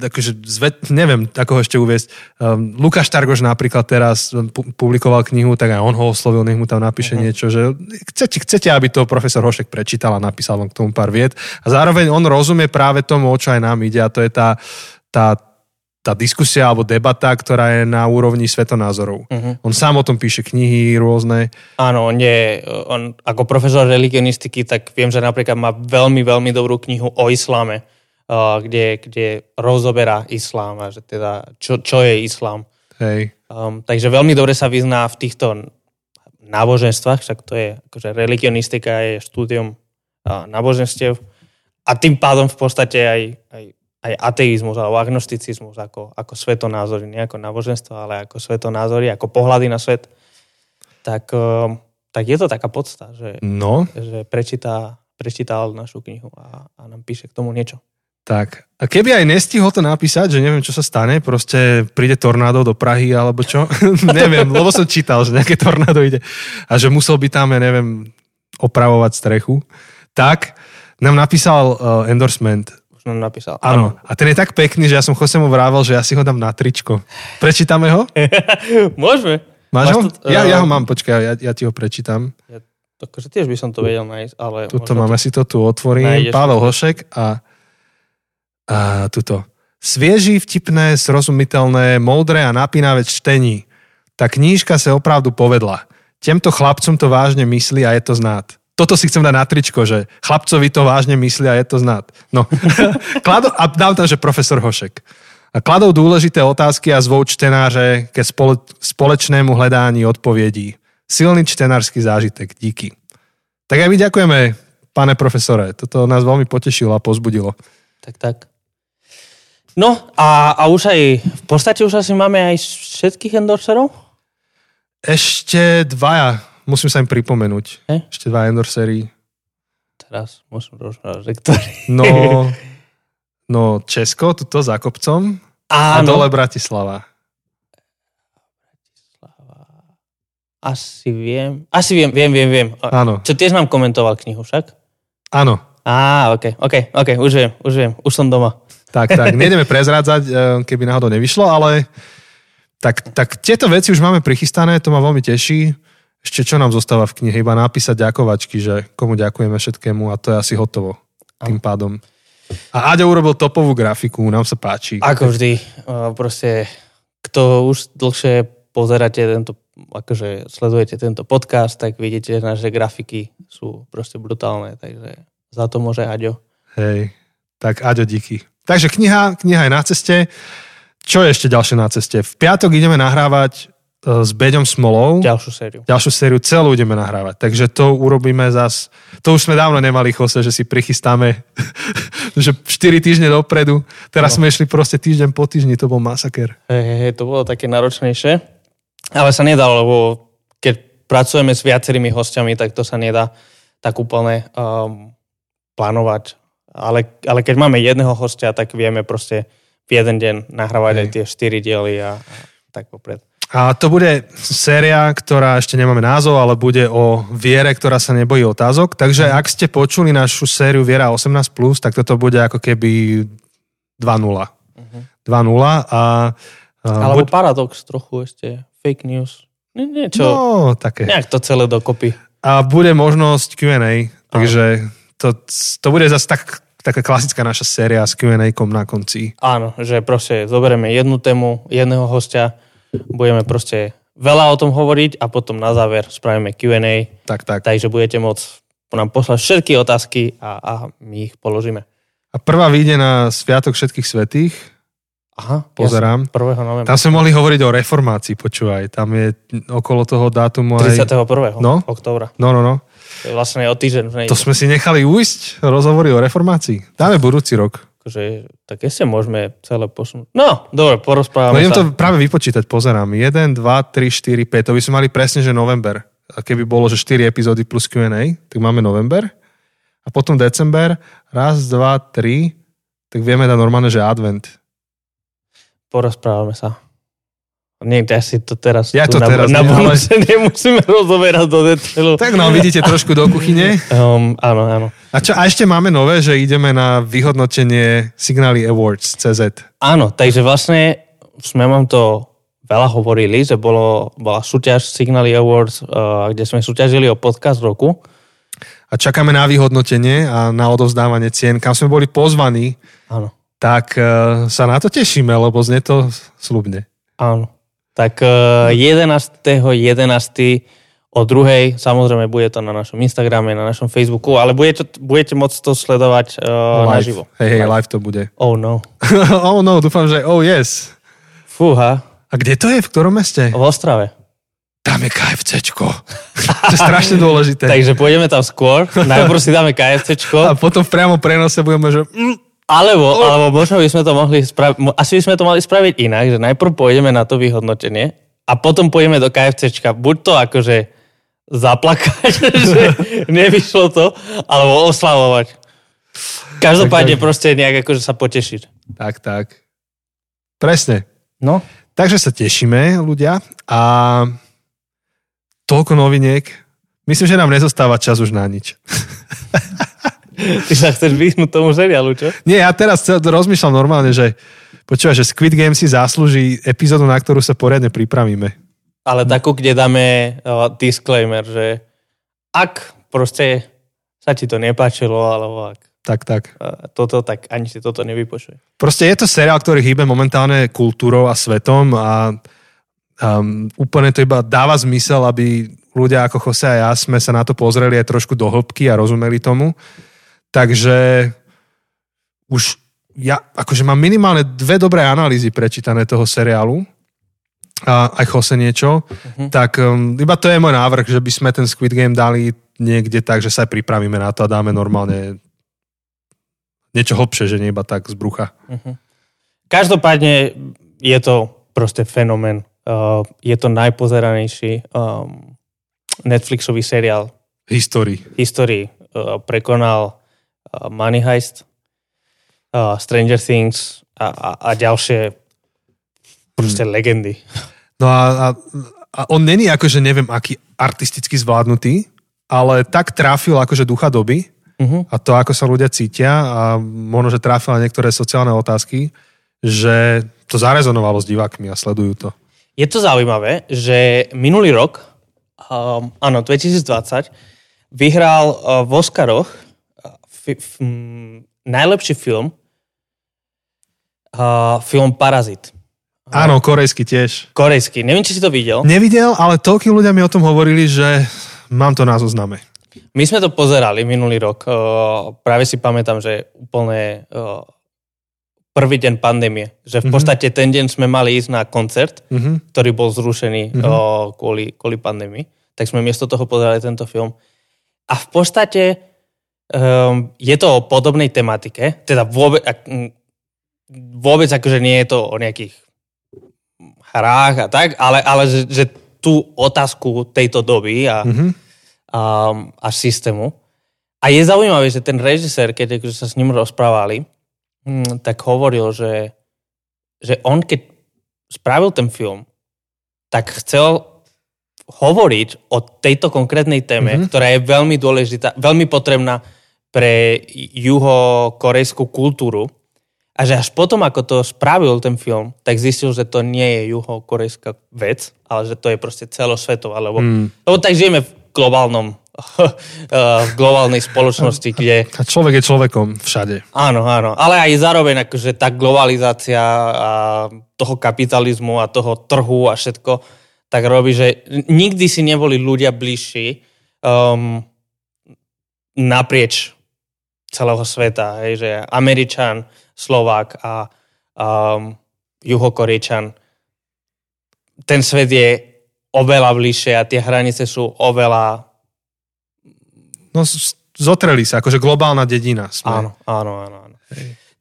akože, neviem, ako ho ešte uviesť. Um, Lukáš Targoš napríklad teraz publikoval knihu, tak aj on ho oslovil, nech mu tam napíše uh-huh. niečo, že chcete, chcete, aby to profesor Hošek prečítal a napísal vám k tomu pár viet. A zároveň on rozumie práve tomu, o čo aj nám ide a to je tá, tá, tá diskusia alebo debata, ktorá je na úrovni svetonázorov. Uh-huh. On sám o tom píše knihy rôzne. Áno, on je, on ako profesor religionistiky, tak viem, že napríklad má veľmi, veľmi dobrú knihu o islame, uh, kde, kde rozoberá islám a že teda, čo, čo je islám. Hej. Um, takže veľmi dobre sa vyzná v týchto náboženstvách, však to je, akože religionistika je štúdium uh, náboženstiev a tým pádom v podstate aj, aj aj ateizmus alebo agnosticizmus ako, ako svetonázory, nie ako náboženstvo, ale ako svetonázory, ako pohľady na svet, tak, tak je to taká podsta, že, no. že prečíta, prečítal našu knihu a, a nám píše k tomu niečo. Tak. A keby aj nestihol to napísať, že neviem, čo sa stane, proste príde tornádo do Prahy alebo čo, neviem, lebo som čítal, že nejaké tornádo ide a že musel by tam, ja neviem, opravovať strechu, tak nám napísal uh, endorsement nám napísal. Áno. A ten je tak pekný, že ja som Josemu vravel, že ja si ho dám na tričko. Prečítame ho? Môžeme. Máš ho? To, ja, ja ho mám, počkaj, ja, ja ti ho prečítam. Ja, takže tiež by som to vedel nájsť, ale... Tuto máme, si to tu otvorím. Pavel Hošek a, a tuto. Svieži, vtipné, zrozumiteľné, moudré a napínavé čtení. Tá knížka sa opravdu povedla. Týmto chlapcom to vážne myslí a je to znát. Toto si chcem dať na tričko, že chlapcovi to vážne myslia a je to znát. No. Klado, a dám tam, že profesor Hošek. A kladou dôležité otázky a zvou čtenáře ke spole, společnému hledání odpovědí. Silný čtenársky zážitek. Díky. Tak aj my ďakujeme, pane profesore. Toto nás veľmi potešilo a pozbudilo. Tak, tak. No a, a už aj, v podstate už asi máme aj všetkých endorserov? Ešte dvaja, musím sa im pripomenúť. He? Ešte dva endorsery. Teraz musím rozprávať, že ktorý. No, no Česko, tuto za kopcom. Áno. A dole Bratislava. Bratislava. Asi viem. Asi viem, viem, viem, viem. Áno. Čo tiež nám komentoval knihu však? Áno. Á, ok, ok, ok, už viem, už viem, už som doma. Tak, tak, nejdeme prezrádzať, keby náhodou nevyšlo, ale tak, tak tieto veci už máme prichystané, to ma veľmi teší. Ešte čo nám zostáva v knihe? Iba napísať ďakovačky, že komu ďakujeme všetkému a to je asi hotovo tým pádom. A Aďo urobil topovú grafiku, nám sa páči. Ako vždy, proste, kto už dlhšie pozeráte tento, akože sledujete tento podcast, tak vidíte, že naše grafiky sú proste brutálne, takže... Za to môže Aďo. Hej, tak Aďo, díky. Takže kniha, kniha je na ceste. Čo je ešte ďalšie na ceste? V piatok ideme nahrávať s Beďom Smolou. Ďalšiu sériu. Ďalšiu sériu celú ideme nahrávať. Takže to urobíme zas... To už sme dávno nemali chose, že si prichystáme že štyri týždne dopredu. Teraz no. Sme išli proste týždeň po týždni. To bol masaker. Hej, hej, hej, to bolo také náročnejšie. Ale sa nedalo, lebo keď pracujeme s viacerými hostiami, tak to sa nedá tak úplne... Um, plánovať, ale, ale keď máme jedného hostia, tak vieme proste v jeden deň nahrávať aj tie štyri diely a, a tak popred. A to bude séria, ktorá ešte nemáme názov, ale bude o viere, ktorá sa nebojí otázok, takže mm. ak ste počuli našu sériu Viera osemnásť plus, tak toto bude ako keby dva nula. Mm-hmm. dva nula a... a Alebo buď... paradox trochu ešte, fake news, niečo, no, také. Nejak to celé dokopy. A bude možnosť kjú end ej, takže... Aj. To, to bude zase tak, taká klasická naša séria s kjú end ejkom na konci. Áno, že proste zoberieme jednu tému, jedného hostia, budeme proste veľa o tom hovoriť a potom na záver spravíme kjú end ej. Tak, tak. Takže budete môcť nám poslať všetky otázky a, a my ich položíme. A prvá vyjde na Sviatok všetkých svätých. Aha, pozerám. prvého novembra. Tam sme mohli hovoriť o reformácii, počúvaj. Tam je okolo toho dátumu aj... tridsiateho prvého No? októbra. No, no, no. To je vlastne o týždeň. To sme si nechali ujsť rozhovory o reformácii. Dáme budúci rok. Akože, tak ešte môžeme celé posunúť. No, dobre, porozprávame no, sa. No, to práve vypočítať, pozerám. jeden, dva, tri, štyri, päť. To by sme mali presne, že november. A keby bolo, že štyri epizódy plus kjú end ej, tak máme november. A potom december. Raz, dva, tri. Tak vieme dať normálne, že advent. Porozprávame sa. Niekde asi to teraz... Ja to na, teraz na, nie, ale... Nemusíme rozoberať do detailu. Tak no, vidíte trošku do kuchyne. Um, áno, áno. A, čo, a ešte máme nové, že ideme na vyhodnotenie Signally Awards cé zet. Áno, takže vlastne sme vám to veľa hovorili, že bolo, bola súťaž Signally Awards, uh, kde sme súťažili o podcast roku. A čakáme na vyhodnotenie a na odovzdávanie cien, kam sme boli pozvaní. Áno. Tak uh, sa na to tešíme, lebo znie to sľubne. Áno. Tak jedenásteho jedenásteho o druhej, samozrejme bude to na našom Instagrame, na našom Facebooku, ale budete, budete môcť to sledovať uh, naživo. Hej, hej, live to bude. Oh no. Oh no, dúfam, že oh yes. Fúha. A kde to je, v ktorom meste? V Ostrave. Tam je ká ef céčko. To je strašne dôležité. Takže pôjdeme tam skôr, najprv si dáme ká ef céčko. A potom priamo prenose budeme, že... Alebo, alebo možno by sme to mohli spraviť, asi by sme to mali spraviť inak, že najprv pôjdeme na to vyhodnotenie a potom pôjdeme do ká ef céčka. Buď to akože zaplakať, že nevyšlo to, alebo oslavovať. Každopádne proste nejak akože sa potešiť. Tak, tak. Presne. No. Takže sa tešíme, ľudia. A toľko noviniek. Myslím, že nám nezostáva čas už na nič. Ty sa chceš vyhnúť tomu seriálu, čo? Nie, ja teraz rozmýšľam normálne, že počúva, že Squid Game si zaslúži epizódu, na ktorú sa poriadne pripravíme. Ale takú, kde dáme disclaimer, že ak proste sa ti to nepáčilo, alebo ak tak, tak. Toto, tak ani si toto nevypočuje. Proste je to seriál, ktorý hýbe momentálne kultúrou a svetom a um, úplne to iba dáva zmysel, aby ľudia ako Jose a ja sme sa na to pozreli aj trošku do hĺbky a rozumeli tomu. Takže už ja akože mám minimálne dve dobré analýzy prečítané toho seriálu a aj Jose niečo, uh-huh. tak um, iba to je môj návrh, že by sme ten Squid Game dali niekde tak, že sa pripravíme na to a dáme normálne niečo hlbšie, že nie iba tak z brucha. Uh-huh. Každopádne je to proste fenomén Uh, je to najpozeranejší um, Netflixový seriál. Histórii. Histórii. Uh, prekonal uh, Money Heist, uh, Stranger Things a, a, a ďalšie proste hmm. legendy. No a, a, a on není akože neviem aký artisticky zvládnutý, ale tak tráfil akože ducha doby uh-huh. a to, ako sa ľudia cítia a možno, že tráfil na niektoré sociálne otázky, že to zarezonovalo s divákmi a sledujú to. Je to zaujímavé, že minulý rok, um, áno, dvetisícdvadsať, vyhral uh, v Oscaroch f- f- najlepší film, uh, film Parazit. Áno, korejský tiež. Korejský, neviem, či si to videl. Nevidel, ale toľkí ľudia mi o tom hovorili, že mám to na zozname. My sme to pozerali minulý rok. Uh, práve si pamätám, že úplne... Uh, prvý deň pandémie, že v podstate ten deň sme mali ísť na koncert, mm-hmm. ktorý bol zrušený mm-hmm. o, kvôli, kvôli pandémii, tak sme miesto toho pozerali tento film. A v podstate um, je to o podobnej tematike, teda vôbec, vôbec akože nie je to o nejakých hrách a tak, ale, ale že, že tú otázku tejto doby a, mm-hmm. um, a systému. A je zaujímavé, že ten režisér, keď akože sa s ním rozprávali, tak hovoril, že, že on keď spravil ten film, tak chcel hovoriť o tejto konkrétnej téme, mm-hmm. ktorá je veľmi dôležitá, veľmi potrebná pre juhokorejskú kultúru a že až potom, ako to spravil ten film, tak zistil, že to nie je juhokorejská vec, ale že to je proste celosvetová, lebo, mm. lebo tak žijeme v globálnom v globálnej spoločnosti, kde... A človek je človekom všade. Áno, áno. Ale aj zároveň akože tá globalizácia a toho kapitalizmu a toho trhu a všetko tak robí, že nikdy si neboli ľudia bližší um, naprieč celého sveta. Hej, že Američan, Slovák a um, Juhokorejčan. Ten svet je oveľa bližšie a tie hranice sú oveľa... No, zotreli sa, akože globálna dedina. Sme. Áno, áno, áno. áno.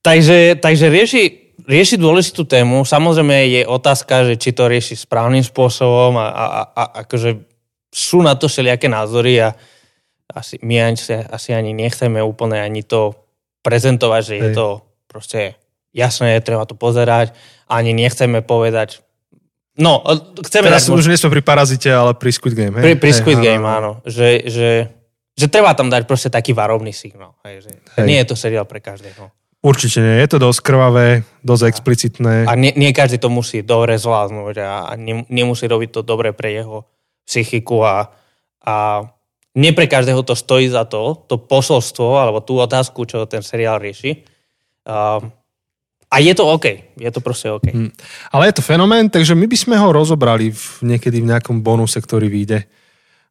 Takže, takže rieši, rieši dôležitú tému. Samozrejme je otázka, že či to rieši správnym spôsobom a, a, a akože sú na to všelijaké názory a asi, my ani, asi ani nechceme úplne ani to prezentovať, že Hej. je to proste jasné, treba to pozerať. Ani nechceme povedať. No, chceme... Teraz dať, už nie sme pri Parazite, ale pri Squid Game. Hej? Pri, pri Squid Hej, Game, áno. áno. Že... že Že treba tam dať proste taký varovný signál. Hej, že hej. Nie je to seriál pre každého. Určite nie. Je to dosť krvavé, dosť explicitné. A nie, nie každý to musí dobre zvládnuť a nemusí robiť to dobre pre jeho psychiku a, a nie pre každého to stojí za to, to posolstvo alebo tú otázku, čo ten seriál rieši. A, a je to OK. Je to proste OK. Hmm. Ale je to fenomén, takže my by sme ho rozobrali v, niekedy v nejakom bonuse, ktorý vyjde.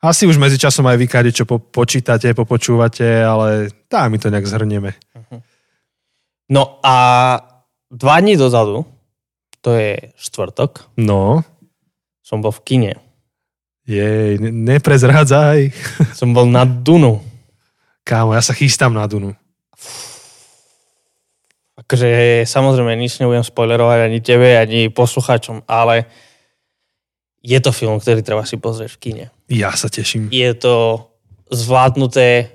Asi už medzičasom aj vy kadečo po, počítate, popočúvate, ale tá my to nejak zhrnieme. No a dva dní dozadu, to je štvrtok, no. som bol v kine. Jej, neprezrádzaj. Som bol na Dunu. Kámo, ja sa chystám na Dunu. Takže samozrejme nič nebudem spoilerovať ani tebe, ani poslucháčom, ale... Je to film, ktorý treba si pozrieť v kine. Ja sa teším. Je to zvládnuté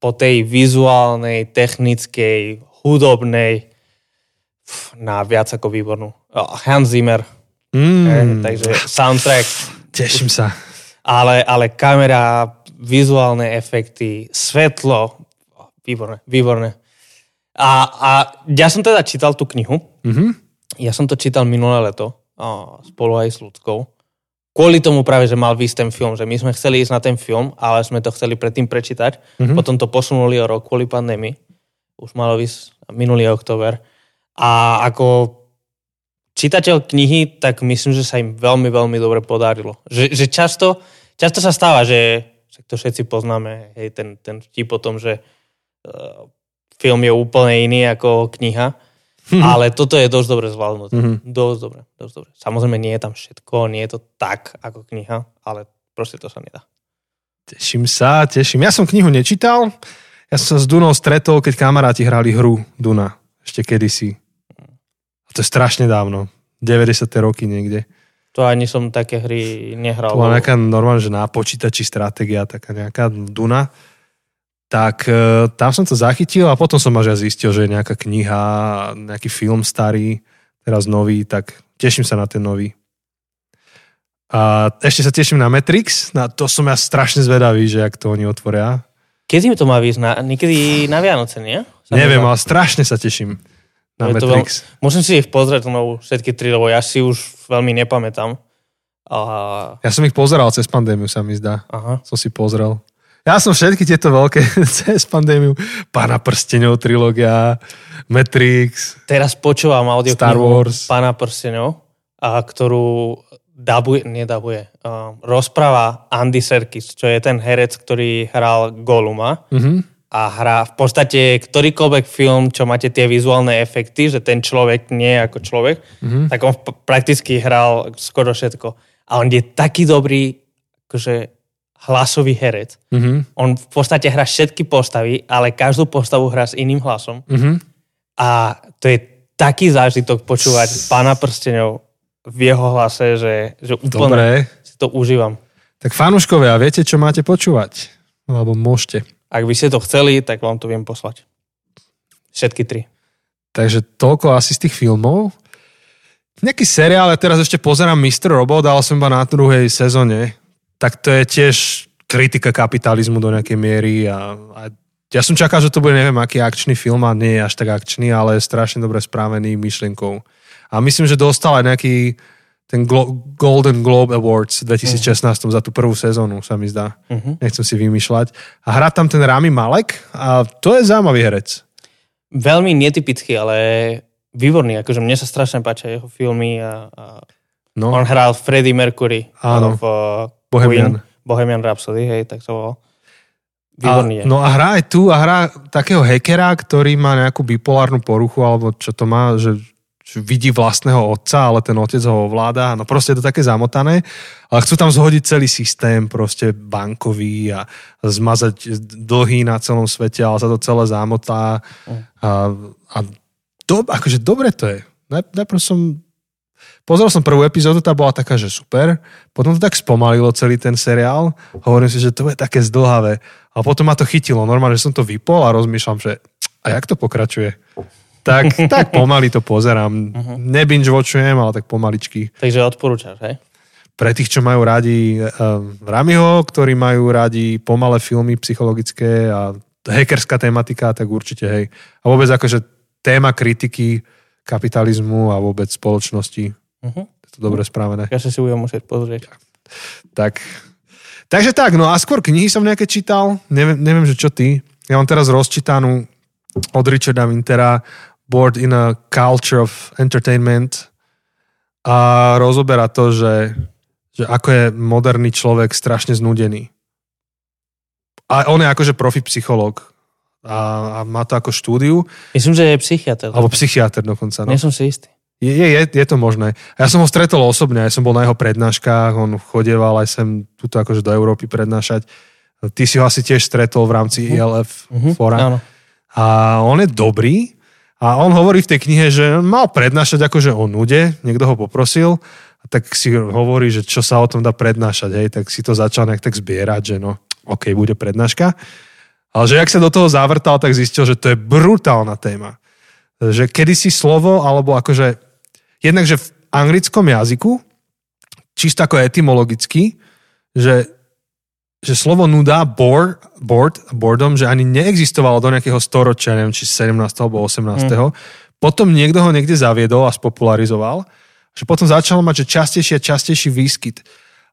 po tej vizuálnej, technickej, hudobnej na viac ako výbornú. Hans Zimmer. Mm. Je, takže soundtrack. Teším sa. Ale, ale kamera, vizuálne efekty, svetlo. Výborné, výborné. A, a ja som teda čítal tú knihu. Mm-hmm. Ja som to čítal minulé leto spolu aj s Ľudskou. Kvôli tomu práve, že mal výsť ten film, že my sme chceli ísť na ten film, ale sme to chceli predtým prečítať. Mm-hmm. Potom to posunuli o rok kvôli pandémii. Už malo výsť minulý október. A ako čitateľ knihy, tak myslím, že sa im veľmi, veľmi dobre podarilo. Že, že často, často sa stáva, že to všetci poznáme, hej, ten, ten vtip o tom, že uh, film je úplne iný ako kniha. Mm-hmm. Ale toto je dosť dobre zvládnuté. Mm-hmm. Dosť dobre, dosť dobre. Samozrejme, nie je tam všetko, nie je to tak ako kniha, ale proste to sa nedá. Teším sa, teším. Ja som knihu nečítal, ja som sa s Dunou stretol, keď kamaráti hrali hru Duna, ešte kedysi. A to je strašne dávno, deväťdesiate roky niekde. To ani som také hry nehral. To bola nejaká normálne, že na počítači stratégia, taká nejaká Duna. Tak e, tam som to zachytil a potom som až aj zistil, že je nejaká kniha, nejaký film starý, teraz nový, tak teším sa na ten nový. A ešte sa teším na Matrix, na to som ja strašne zvedavý, že jak to oni otvoria. Kedy to má výsť? Na, niekedy na Vianoce, nie? Sam Neviem, ale strašne sa teším. Veľmi, musím si ich pozrieť znovu, všetky tri, lebo ja si už veľmi nepamätám. A... Ja som ich pozeral cez pandémiu, sa mi zdá. Aha. Som si pozrel. Ja som všetky tieto veľké cez pandémiu. Pána prsteňov trilógia, Matrix. Teraz počúvam audio Star Wars. Pána prsteňov, a ktorú dabuje, nedabuje, uh, rozpráva Andy Serkis, čo je ten herec, ktorý hral Goluma. Mhm. A hra v podstate ktorýkoľvek film, čo máte tie vizuálne efekty, že ten človek nie je ako človek, mm-hmm. tak on prakticky hral skoro všetko. A on je taký dobrý akože hlasový herec. Mm-hmm. On v podstate hrá všetky postavy, ale každú postavu hrá s iným hlasom. Mm-hmm. A to je taký zážitok počúvať Pána prsteňov v jeho hlase, že, že úplne Dobre. si to užívam. Tak fanúškovia, viete, čo máte počúvať? Alebo môžete. Ak by ste to chceli, tak vám to viem poslať. Všetky tri. Takže toľko asi z tých filmov. Nejaký seriál, ja teraz ešte pozerám mister Robot, ale som iba na druhej sezóne. Tak to je tiež kritika kapitalizmu do nejakej miery. A, a ja som čakal, že to bude neviem aký akčný film a nie je až tak akčný, ale je strašne dobre správený myšlienkou. A myslím, že dostal aj nejaký ten Glo- Golden Globe Awards v dvetisícšestnásť uh-huh. za tú prvú sezónu, sa mi zdá. Uh-huh. Nechcem si vymýšľať. A hrá tam ten Rami Malek a to je zaujímavý herec. Veľmi netypický, ale výborný. Akože mne sa strašne páčia jeho filmy. A, a no. On hral Freddie Mercury. Áno. V Bohemian. Bohemian Rhapsody, hej, tak to bol. Výborný a, je. No a hrá aj tu a hrá takého hackera, ktorý má nejakú bipolárnu poruchu, alebo čo to má, že vidí vlastného otca, ale ten otec ho ovláda. No proste je to také zamotané. Ale chcú tam zhodiť celý systém proste bankový a zmazať dlhy na celom svete, ale sa to celé zamotá. A, a do, akože dobre to je. Najprv som... Pozrel som prvú epizódu, tá bola taká, že super. Potom to tak spomalilo celý ten seriál. Hovorím si, že to je také zdlhavé. A potom ma to chytilo. Normálne, že som to vypol a rozmýšľam, že a jak to pokračuje? Tak, tak pomaly to pozerám. Uh-huh. Nebinge-watchujem, ale tak pomaličky. Takže odporúčaš, hej? Pre tých, čo majú radi um, Ramiho, ktorí majú radi pomalé filmy psychologické a hackerská tematika, tak určite, hej. A vôbec akože téma kritiky kapitalizmu a vôbec spoločnosti. Uh-huh. Je to dobre správené. Ja sa si budem musieť pozrieť. Tak. Takže tak, no a skôr knihy som nejaké čítal. Neviem, neviem, že čo ty. Ja mám teraz rozčítanú od Richarda Wintera Board in a Culture of Entertainment a rozoberá to, že, že ako je moderný človek strašne znúdený. A on je akože profi psychológ a, a má to ako štúdiu. Myslím, že je psychiatr. Alebo psychiatr dokonca. No. Nie som si istý. Je, je, je to možné. Ja som ho stretol osobne, ja som bol na jeho prednáškach, on chodieval aj sem tuto akože do Európy prednášať. Ty si ho asi tiež stretol v rámci uh-huh. í el ef uh-huh. fóra. Áno. A on je dobrý a on hovorí v tej knihe, že mal prednášať akože o nude, niekto ho poprosil a tak si hovorí, že čo sa o tom dá prednášať, hej, tak si to začal nejak tak zbierať, že no, ok, bude prednáška. Ale že jak sa do toho zavrtal, tak zistil, že to je brutálna téma. Že kedysi slovo, alebo akože, jednak, že v anglickom jazyku, čisto ako etymologicky, že že slovo nuda, bore, bored, boredom, že ani neexistovalo do nejakého storočia, neviem, či sedemnásteho alebo osemnásteho Mm. Potom niekto ho niekde zaviedol a spopularizoval, že potom začalo mať že častejší a častejší výskyt.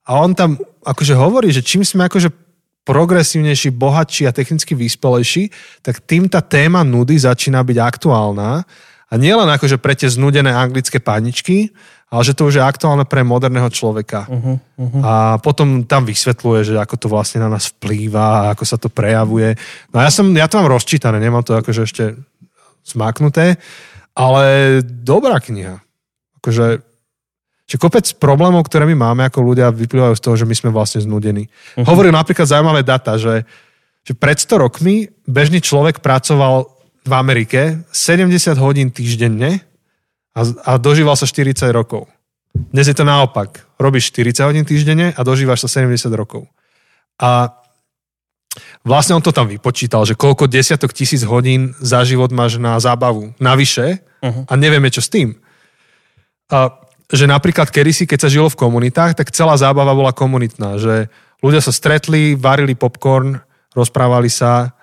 A on tam akože hovorí, že čím sme akože progresívnejší, bohatší a technicky vyspelejší, tak tým tá téma nudy začína byť aktuálna. A nielen akože pre tie znudené anglické paničky, ale že to už je aktuálne pre moderného človeka. Uh-huh, uh-huh. A potom tam vysvetľuje, že ako to vlastne na nás vplýva, ako sa to prejavuje. No a ja, som, ja to mám rozčítané, nemám to akože ešte smáknuté, ale dobrá kniha. Akože že kopec problémov, ktoré my máme ako ľudia, vyplývajú z toho, že my sme vlastne znudení. Uh-huh. Hovorím napríklad zaujímavé data, že, že pred sto rokmi bežný človek pracoval v Amerike sedemdesiat hodín týždenne, a dožíval sa štyridsať rokov. Dnes je to naopak. robíš štyridsať hodín týždenne a dožívaš sa sedemdesiat rokov. A vlastne on to tam vypočítal, že koľko desiatok tisíc hodín za život máš na zábavu navyše uh-huh. a nevieme, čo s tým. A že napríklad kedysi, keď sa žilo v komunitách, tak celá zábava bola komunitná, že ľudia sa stretli, varili popcorn, rozprávali sa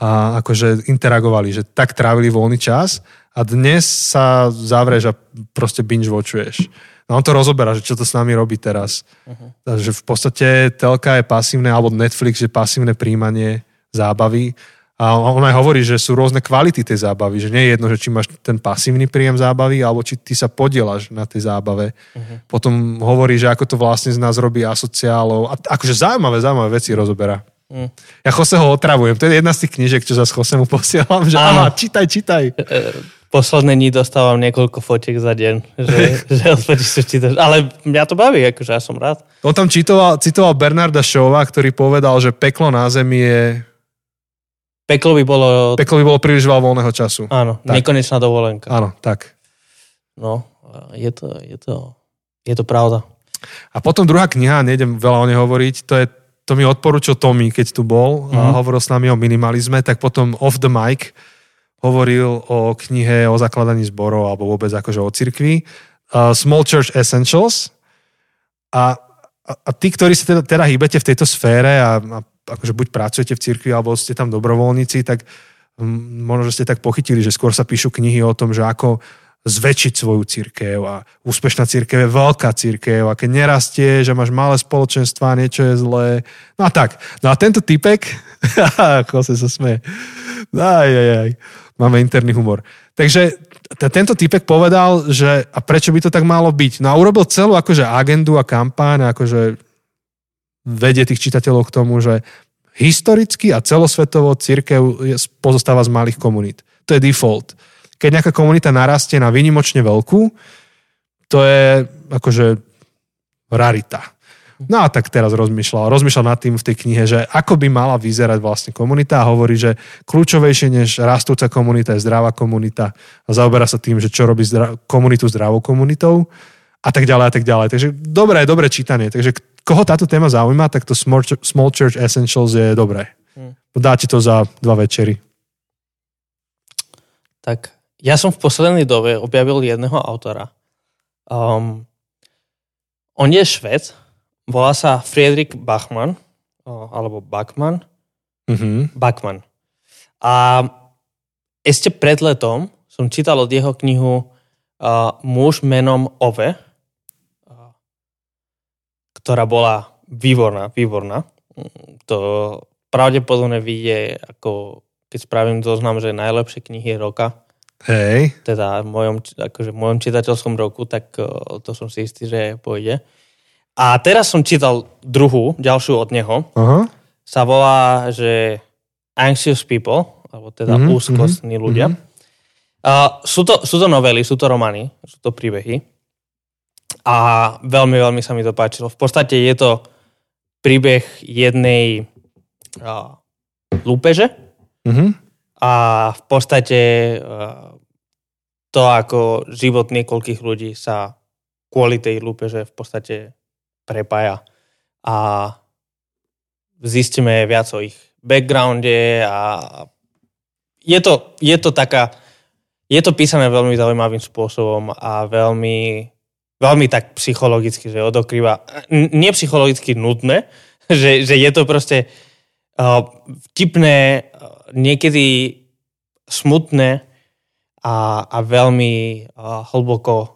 a akože interagovali, že tak trávili voľný čas a dnes sa zavrieš a proste binge-watchuješ. No on to rozoberá, že čo to s nami robí teraz. Uh-huh. Takže v podstate telka je pasívne, alebo Netflix je pasívne príjmanie zábavy a on aj hovorí, že sú rôzne kvality tej zábavy, že nie je jedno, že či máš ten pasívny príjem zábavy, alebo či ty sa podieláš na tej zábave. Uh-huh. Potom hovorí, že ako to vlastne z nás robí asociálov a akože zaujímavé, zaujímavé veci rozoberá. Mm. Ja Choseho otravujem. To je jedna z tých knížek, čo za Chosemu posielam, že áno, čítaj, čítaj. Posledné dní dostávam niekoľko fotiek za deň, že, že odpadíš sa čítaš. Ale mňa to baví, akože ja som rád. On tam citoval, citoval Bernarda Shawa, ktorý povedal, že peklo na zemi je... Peklo by bolo... Peklo by bolo príliš veľa voľného času. Áno, tak. Nekonečná dovolenka. Áno, tak. No, je to, je to, je to pravda. A potom druhá kniha, nejdem veľa o nej hovoriť, to je to mi odporúčil Tommy, keď tu bol a mm-hmm. hovoril s nami o minimalizme, tak potom off the mic hovoril o knihe o zakladaní zborov alebo vôbec akože o cirkvi. Uh, Small Church Essentials a, a, a tí, ktorí sa teda, teda hýbete v tejto sfére a, a akože buď pracujete v cirkvi alebo ste tam dobrovoľníci, tak m, možno, že ste tak pochytili, že skôr sa píšu knihy o tom, že ako zväčšiť svoju cirkev a úspešná cirkev je veľká cirkev a keď nerastie, že máš malé spoločenstva, niečo je zlé. No a tak. No a tento typek, Jose sa smeje. Aj, aj, aj. Máme interný humor. Takže t- tento typek povedal, že a prečo by to tak malo byť? No a urobil celú akože agendu a kampáň, akože vedie tých čitateľov k tomu, že historicky a celosvetovo cirkev pozostáva z malých komunít. To je default. Keď nejaká komunita narastie na výnimočne veľkú, to je akože rarita. No a tak teraz rozmýšľal. Rozmýšľal nad tým v tej knihe, že ako by mala vyzerať vlastne komunita a hovorí, že kľúčovejšie než rastúca komunita je zdravá komunita a zaoberá sa tým, že čo robí zdra- komunitu zdravou komunitou a tak ďalej a tak ďalej. Takže dobré, dobré čítanie. Takže koho táto téma zaujíma, tak to Small Church Essentials je dobré. Dáte to za dva večery. Tak... Ja som v poslednej dobe objavil jedného autora. Um, on je Švéd, volá sa Friedrich Bachmann, alebo Bachmann. Mm-hmm. Bachmann. A ešte pred letom som čítal od jeho knihu uh, Muž menom Ove, uh, ktorá bola výborná, výborná. To pravdepodobne vyjde, ako keď spravím zoznam, že najlepšie knihy roka. Hej. Teda v mojom, akože v mojom čitateľskom roku, tak to som si istý, že pôjde. A teraz som čítal druhú, ďalšiu od neho. Uh-huh. Sa volá, že Anxious People, alebo teda mm-hmm, úzkostní mm-hmm, ľudia. Mm-hmm. Uh, sú, to, sú to novely, sú to romány, sú to príbehy. A veľmi, veľmi sa mi to páčilo. V podstate je to príbeh jednej uh, lúpeže. Mhm. A v podstate to, ako život niekoľkých ľudí sa kvôli tej lúpeže v podstate prepája. A zistíme viac o ich backgrounde a je to, je to taká, je to písané veľmi zaujímavým spôsobom a veľmi, veľmi tak psychologicky, že odokrýva. Nie psychologicky nudné, že, že je to proste vtipné, niekedy smutné a, a veľmi a hlboko a,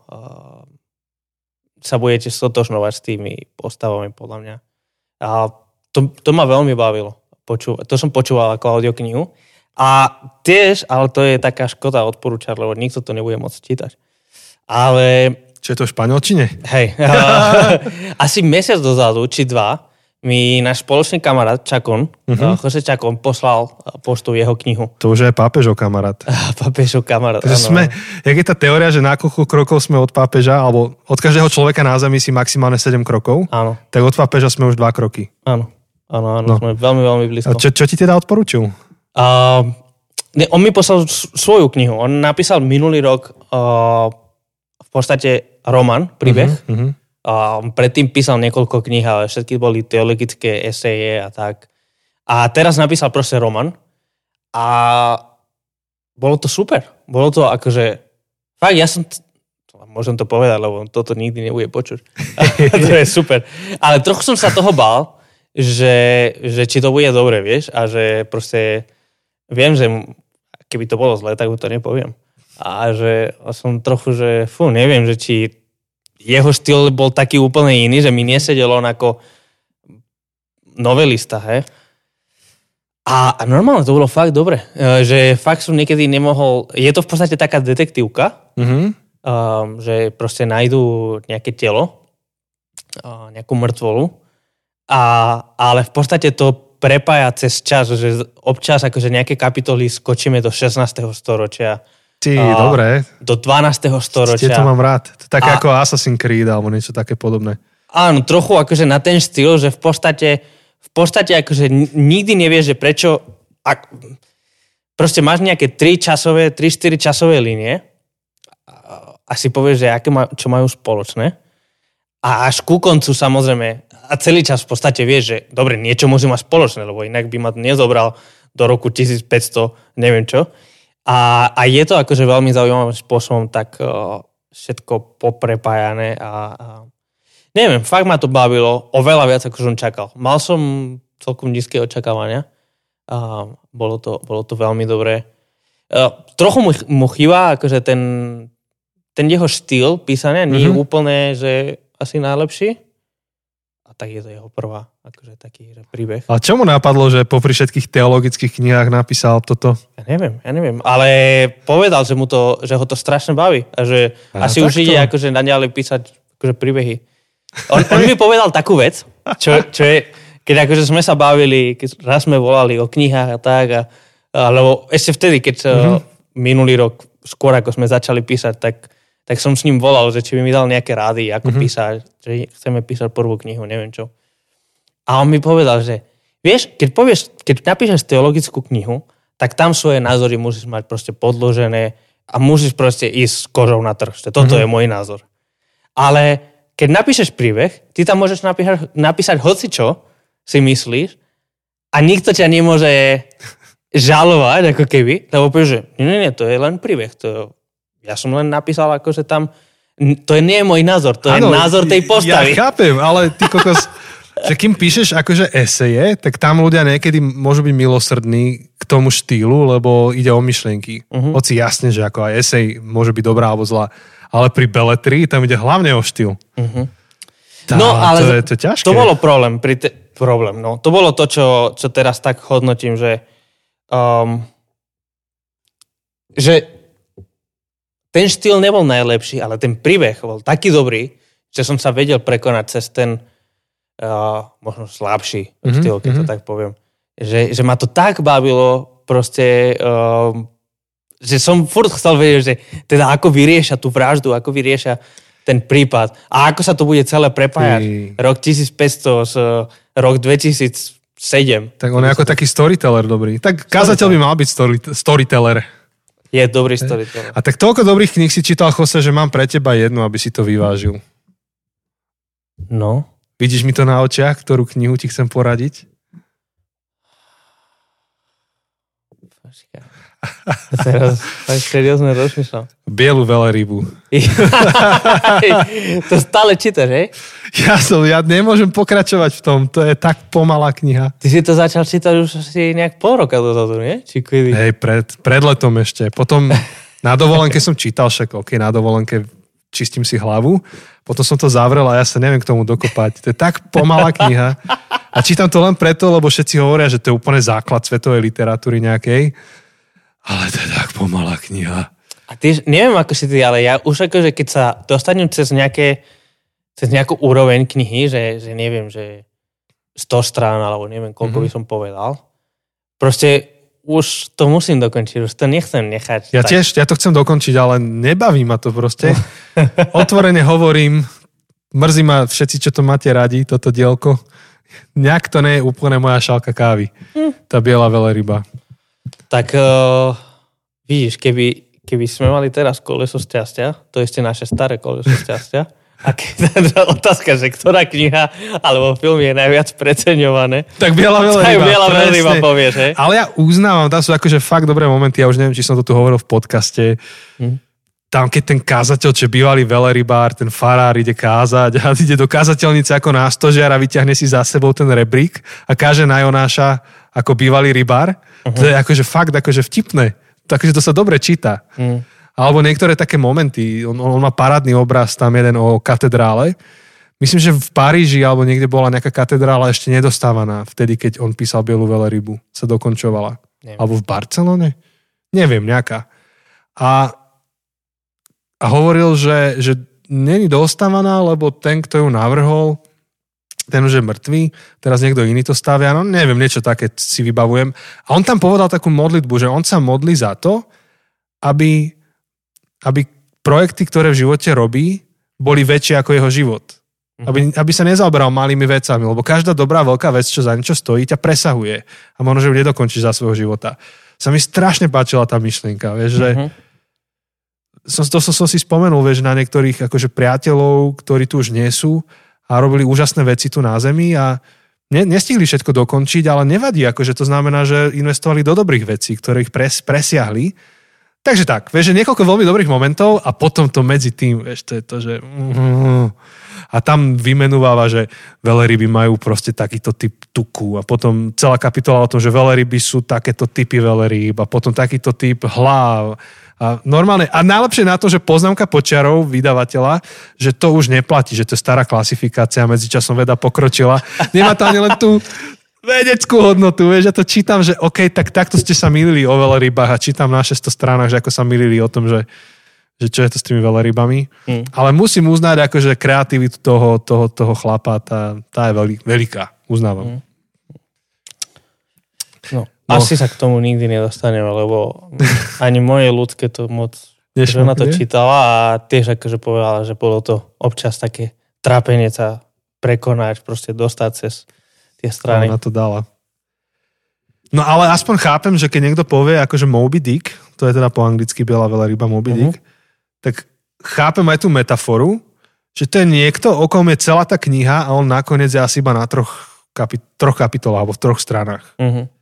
sa budete stotožňovať s tými postavami, podľa mňa. A to, to ma veľmi bavilo. Počúva, to som počúval ako audioknihu. A tiež, ale to je taká škoda odporúčať, lebo nikto to nebude môcť čítať. Ale... Čo je to v španielčine? Hej. A, asi mesiac dozadu, či dva, mi náš spoločný kamarát Čakon, uh-huh. Jose Čakon, poslal poštou jeho knihu. To už je pápežov kamarát. Pápežov kamarát, takže áno. Sme, jak je tá teória, že na koľko krokov sme od pápeža, alebo od každého človeka na zemi si maximálne sedem krokov, áno. Tak od pápeža sme už dva kroky. Áno, áno, áno, no. Sme veľmi, veľmi blízko. A čo, čo ti teda odporúčil? Uh, ne, on mi poslal svoju knihu. On napísal minulý rok uh, v podstate román, príbeh, uh-huh, uh-huh. Um, predtým písal niekoľko kníh, ale všetky boli teologické eseje a tak. A teraz napísal proste román a bolo to super. Bolo to akože... Fakt, ja som... Môžem to povedať, lebo toto nikdy nebude počuť. To je super. Ale trochu som sa toho bál, že, že či to bude dobre, vieš, a že proste viem, že keby to bolo zle, tak mu to nepoviem. A že som trochu, že fú, neviem, že či... Jeho štýl bol taký úplne iný, že mi nesedel on ako novelista, he. A, a normálne to bolo fakt dobre. E, že fakt som niekedy nemohol... Je to v podstate taká detektívka, mm-hmm. um, že proste nájdú nejaké telo, uh, nejakú mŕtvolu, a, ale v podstate to prepája cez čas, že občas akože nejaké kapitoly skočíme do šestnásteho storočia, Ty, a, dobre. Do dvanásteho storočia. Tieto mám rád. To je také a, ako Assassin's Creed alebo niečo také podobné. Áno, trochu akože na ten štýl, že v podstate, v podstate akože nikdy nevieš, že prečo... Ak, proste máš nejaké tri časové, tri štyri časové linie a, a si povieš, že aké ma, čo majú spoločné. A až ku koncu samozrejme a celý čas v podstate vieš, že dobre, niečo môže mať spoločné, lebo inak by ma to nezobral do roku tisícpäťsto, neviem čo. A, a je to akože veľmi zaujímavým spôsobom tak uh, všetko poprepájané a, a neviem, fakt ma to bavilo oveľa viac, ako som čakal. Mal som celkom nízke očakávania a bolo to, bolo to veľmi dobré. Uh, trochu mu, mu chýba, akože ten, ten jeho štýl písania nie je mm-hmm. úplne, že asi najlepší. A tak je to jeho prvá, akože taký príbeh. A čo mu napadlo, že popri všetkých teologických knihách napísal toto? Ja neviem, ja neviem. Ale povedal, že, mu to, že ho to strašne baví. A že a asi už ide akože na ďalej písať akože príbehy. On, on mi povedal takú vec, čo, čo je, keď akože sme sa bavili, keď raz sme volali o knihách a tak, a, alebo ešte vtedy, keď mm-hmm. minulý rok, skôr ako sme začali písať, tak tak som s ním volal, že či by mi dal nejaké rady, ako mm-hmm. písať, že chceme písať prvú knihu, neviem čo. A on mi povedal, že vieš, keď povieš, keď napíšeš teologickú knihu, tak tam svoje názory musíš mať proste podložené a musíš proste ísť s kožou na trh. Toto mm-hmm. je môj názor. Ale keď napíšeš príbeh, ty tam môžeš napíšať, napísať hocičo, si myslíš, a nikto ťa nemôže žalovať, ako keby, lebo povieš, že nie, nie, nie, to je len príbeh, to je... Ja som len napísal, akože tam... To nie je môj názor, to ano, je názor tej postavy. Ja chápem, ale ty kokos... Že kým píšeš akože eseje, tak tam ľudia niekedy môžu byť milosrdní k tomu štýlu, lebo ide o myšlienky. Uh-huh. Hoci jasne, že ako aj esej môže byť dobrá alebo zlá. Ale pri beletrii tam ide hlavne o štýl. Uh-huh. Tá, no, ale to je to ťažké. To bolo problém. Pri te... problém no. To bolo to, čo, čo teraz tak hodnotím, že... Um, že... Ten štýl nebol najlepší, ale ten príbeh bol taký dobrý, že som sa vedel prekonať cez ten uh, možno slabší mm-hmm, štýl, keď mm-hmm. to tak poviem. Že, že ma to tak bavilo, proste, uh, že som furt chcel vedieť, že teda ako vyrieša tú vraždu, ako vyrieša ten prípad a ako sa to bude celé prepájať. Ty... Rok tisícpäťsto s uh, rok dvetisícsedem. Tak on je ako to... taký storyteller dobrý. Tak kázateľ by mal byť story, storyteller. Je dobrý storyteller. A tak toľko dobrých kníh si čítal, Jose, že mám pre teba jednu, aby si to vyvážil. No. Vidíš mi to na očiach, ktorú knihu ti chcem poradiť? Počkaj. Teraz seriózne rozmýšľam. Bielu veľrybu. To stále čítaš, hej? Ja som, ja nemôžem pokračovať v tom. To je tak pomalá kniha. Ty si to začal čítať už asi nejak pol roka dozadu, nie? Či kedy? Hej, pred, pred letom ešte. Potom na dovolenke som čítal však, ok, na dovolenke čistím si hlavu. Potom som to zavrel a ja sa neviem k tomu dokopať. To je tak pomalá kniha. A čítam to len preto, lebo všetci hovoria, že to je úplne základ svetovej literatúry nejakej. Ale to je tak pomalá kniha. A ty, neviem ako si ty, ale ja už akože keď sa dostanem cez nejaké, cez nejakú úroveň knihy, že, že neviem, že sto strán, alebo neviem, koľko mm-hmm. by som povedal, proste už to musím dokončiť, už to nechcem nechať. Ja tak. Tiež, ja to chcem dokončiť, ale nebaví ma to proste. Otvorene hovorím, mrzí ma všetci, čo to máte radi, toto dielko. Nejak to nie je úplne moja šálka kávy. Hm. Tá biela veľryba. Tak uh, vidíš, keby, keby sme mali teraz koleso šťastia, to ešte naše staré koleso šťastia, A keď tá otázka, že ktorá kniha alebo film je najviac preceňované, tak Biela veľryba. Biela veľryba povieš, hej? Ale ja uznávam, tam sú akože fakt dobré momenty, ja už neviem, či som to tu hovoril v podcaste, hm. Tam keď ten kázateľ, čo bývalý veľrybár, ten farár ide kázať a ide do kázateľnice ako nástožiar a vyťahne si za sebou ten rebrík a káže na Jonáša ako bývalý rybár. Uh-huh. To je akože fakt akože vtipné. Takže to sa dobre číta. Uh-huh. Alebo niektoré také momenty. On, on má parádny obraz tam jeden o katedrále. Myslím, že v Paríži alebo niekde bola nejaká katedrála ešte nedostávaná vtedy, keď on písal Bielu veľrybu. Sa dokončovala. Neviem. Alebo v Barcelone? Neviem, nejaká. A A hovoril, že, že není dostávaná, lebo ten, kto ju navrhol, ten už je mŕtvý, teraz niekto iný to stavia, no neviem, niečo také si vybavujem. A on tam povedal takú modlitbu, že on sa modlí za to, aby, aby projekty, ktoré v živote robí, boli väčšie ako jeho život. Mhm. Aby, aby sa nezaoberal malými vecami, lebo každá dobrá veľká vec, čo za niečo stojí, ťa presahuje. A možno, že ju nedokončíš za svojho života. Sa mi strašne páčila tá myšlienka, vieš, že mhm. Som, to som, som si spomenul, vieš, na niektorých akože priateľov, ktorí tu už nie sú a robili úžasné veci tu na zemi a ne, nestihli všetko dokončiť, ale nevadí, akože to znamená, že investovali do dobrých vecí, ktoré ich pres, presiahli. Takže tak, vieš, že niekoľko veľmi dobrých momentov a potom to medzi tým, vieš, to je to, že... A tam vymenúváva, že veľryby majú proste takýto typ tuku a potom celá kapitola o tom, že veľryby sú takéto typy veľryb a potom takýto typ hlav. A normálne, a najlepšie na to, že poznámka počiarov vydavateľa, že to už neplatí, že to je stará klasifikácia, medzičasom veda pokročila. Nemá tam len tú vedeckú hodnotu, vieš, ja to čítam, že OK, tak takto ste sa mýlili o veľrybách a čítam na šesťsto stranách, že ako sa mýlili o tom, že, že čo je to s tými veľrybami. Hmm. Ale musím uznať akože kreativitu toho, toho, toho chlapa, tá, tá je veľ, veľká, uznávam. Hmm. No. No. Asi sa k tomu nikdy nedostaneme, lebo ani moje ľudské to moc... Žena to čítala a tiež akože povedala, že bolo to občas také trápenie sa prekonať, proste dostať cez tie strany. Ona to dala. No ale aspoň chápem, že keď niekto povie akože Moby Dick, to je teda po anglicky Biela veľryba Moby Dick, uh-huh. tak chápem aj tú metaforu, že to je niekto, o kom je celá tá kniha a on nakoniec je asi iba na troch, kapi- troch kapitolách alebo v troch stranách. Uh-huh.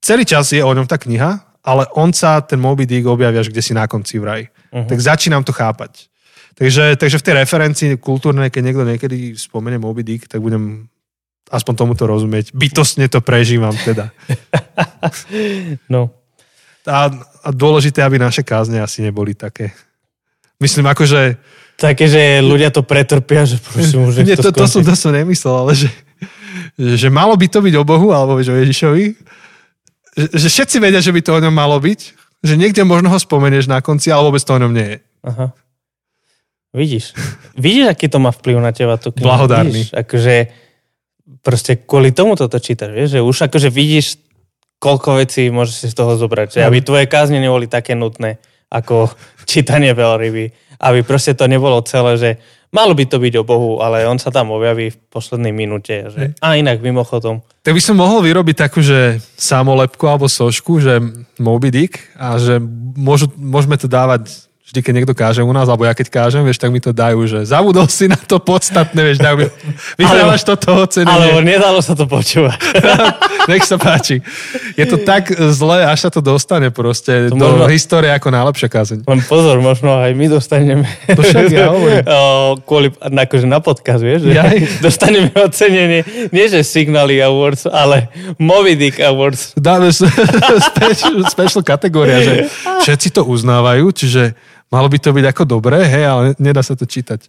Celý čas je o ňom tá kniha, ale on sa, ten Moby Dick, objavia až kdesi na konci vraj. Uh-huh. Tak začínam to chápať. Takže, takže v tej referencii kultúrnej, keď niekto niekedy spomenie Moby Dick, tak budem aspoň tomuto rozumieť. Bytostne to prežívam teda. No. A, a dôležité, aby naše kázne asi neboli také. Myslím, akože... Také, že ľudia to pretrpia, že prosím, že to, to, to som, to som nemyslel, ale že, že malo by to byť o Bohu, alebo o Ježišovi, že všetci vedia, že by to o ňom malo byť, že niekde možno ho spomenieš na konci, ale vôbec to o ňom nie je. Aha. Vidíš. Vidíš, aký to má vplyv na teba? To, blahodárny. Vidíš, akože proste kvôli tomu toto čítaš, vieš, že už akože vidíš, koľko vecí môžeš si z toho zobrať, že aby tvoje kázne neboli také nutné, ako čítanie veľryby. Aby proste to nebolo celé, že malo by to byť o Bohu, ale on sa tam objaví v poslednej minúte. Že... A inak mimochodom. Tak by som mohol vyrobiť takú, že samolepku alebo sošku, že Moby Dick a že môžu, môžeme to dávať vždy, keď niekto káže u nás, alebo ja keď kážem, vieš, tak mi to dajú, že zabudol si na to podstatné, vieš, dajú mi... Vyhrávaš toto ocenenie. Alebo nedalo sa to počúvať. Nech sa páči. Je to tak zlé, až sa to dostane proste to do možno... histórie ako najlepšia kázeň. Len pozor, možno aj my dostaneme. To však ja hovorím. Kvôli, akože na podcast, vieš, že dostaneme ocenenie, nie že Signally Awards, ale Moby Dick Awards. Dáme special, special kategória, že všetci to uznávajú, čiže malo by to byť ako dobré, hej, ale nedá sa to čítať.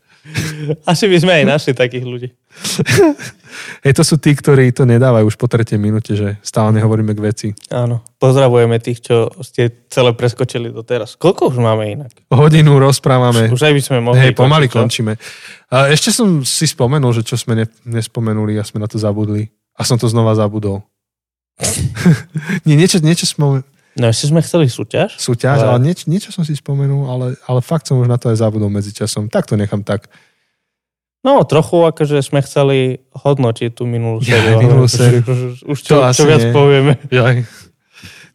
Asi by sme aj našli takých ľudí. Hej, to sú tí, ktorí to nedávajú už po tretej minúte, že stále nehovoríme k veci. Áno, pozdravujeme tých, čo ste celé preskočili doteraz. Koľko už máme inak? Hodinu rozprávame. Už aj by sme mohli. Hej, pomaly končíme. A ešte som si spomenul, že čo sme ne, nespomenuli a sme na to zabudli. A som to znova zabudol. Nie, niečo, niečo sme... No ešte sme chceli súťaž. Súťaž, ale, ale nieč, niečo som si spomenul, ale, ale fakt som už na to aj zabudol medzičasom. Tak to nechám tak. No trochu akože sme chceli hodnotiť tú minulú sériu. Ja, minulú sériu. Už, už čo, čo viac nie. Povieme. Ja.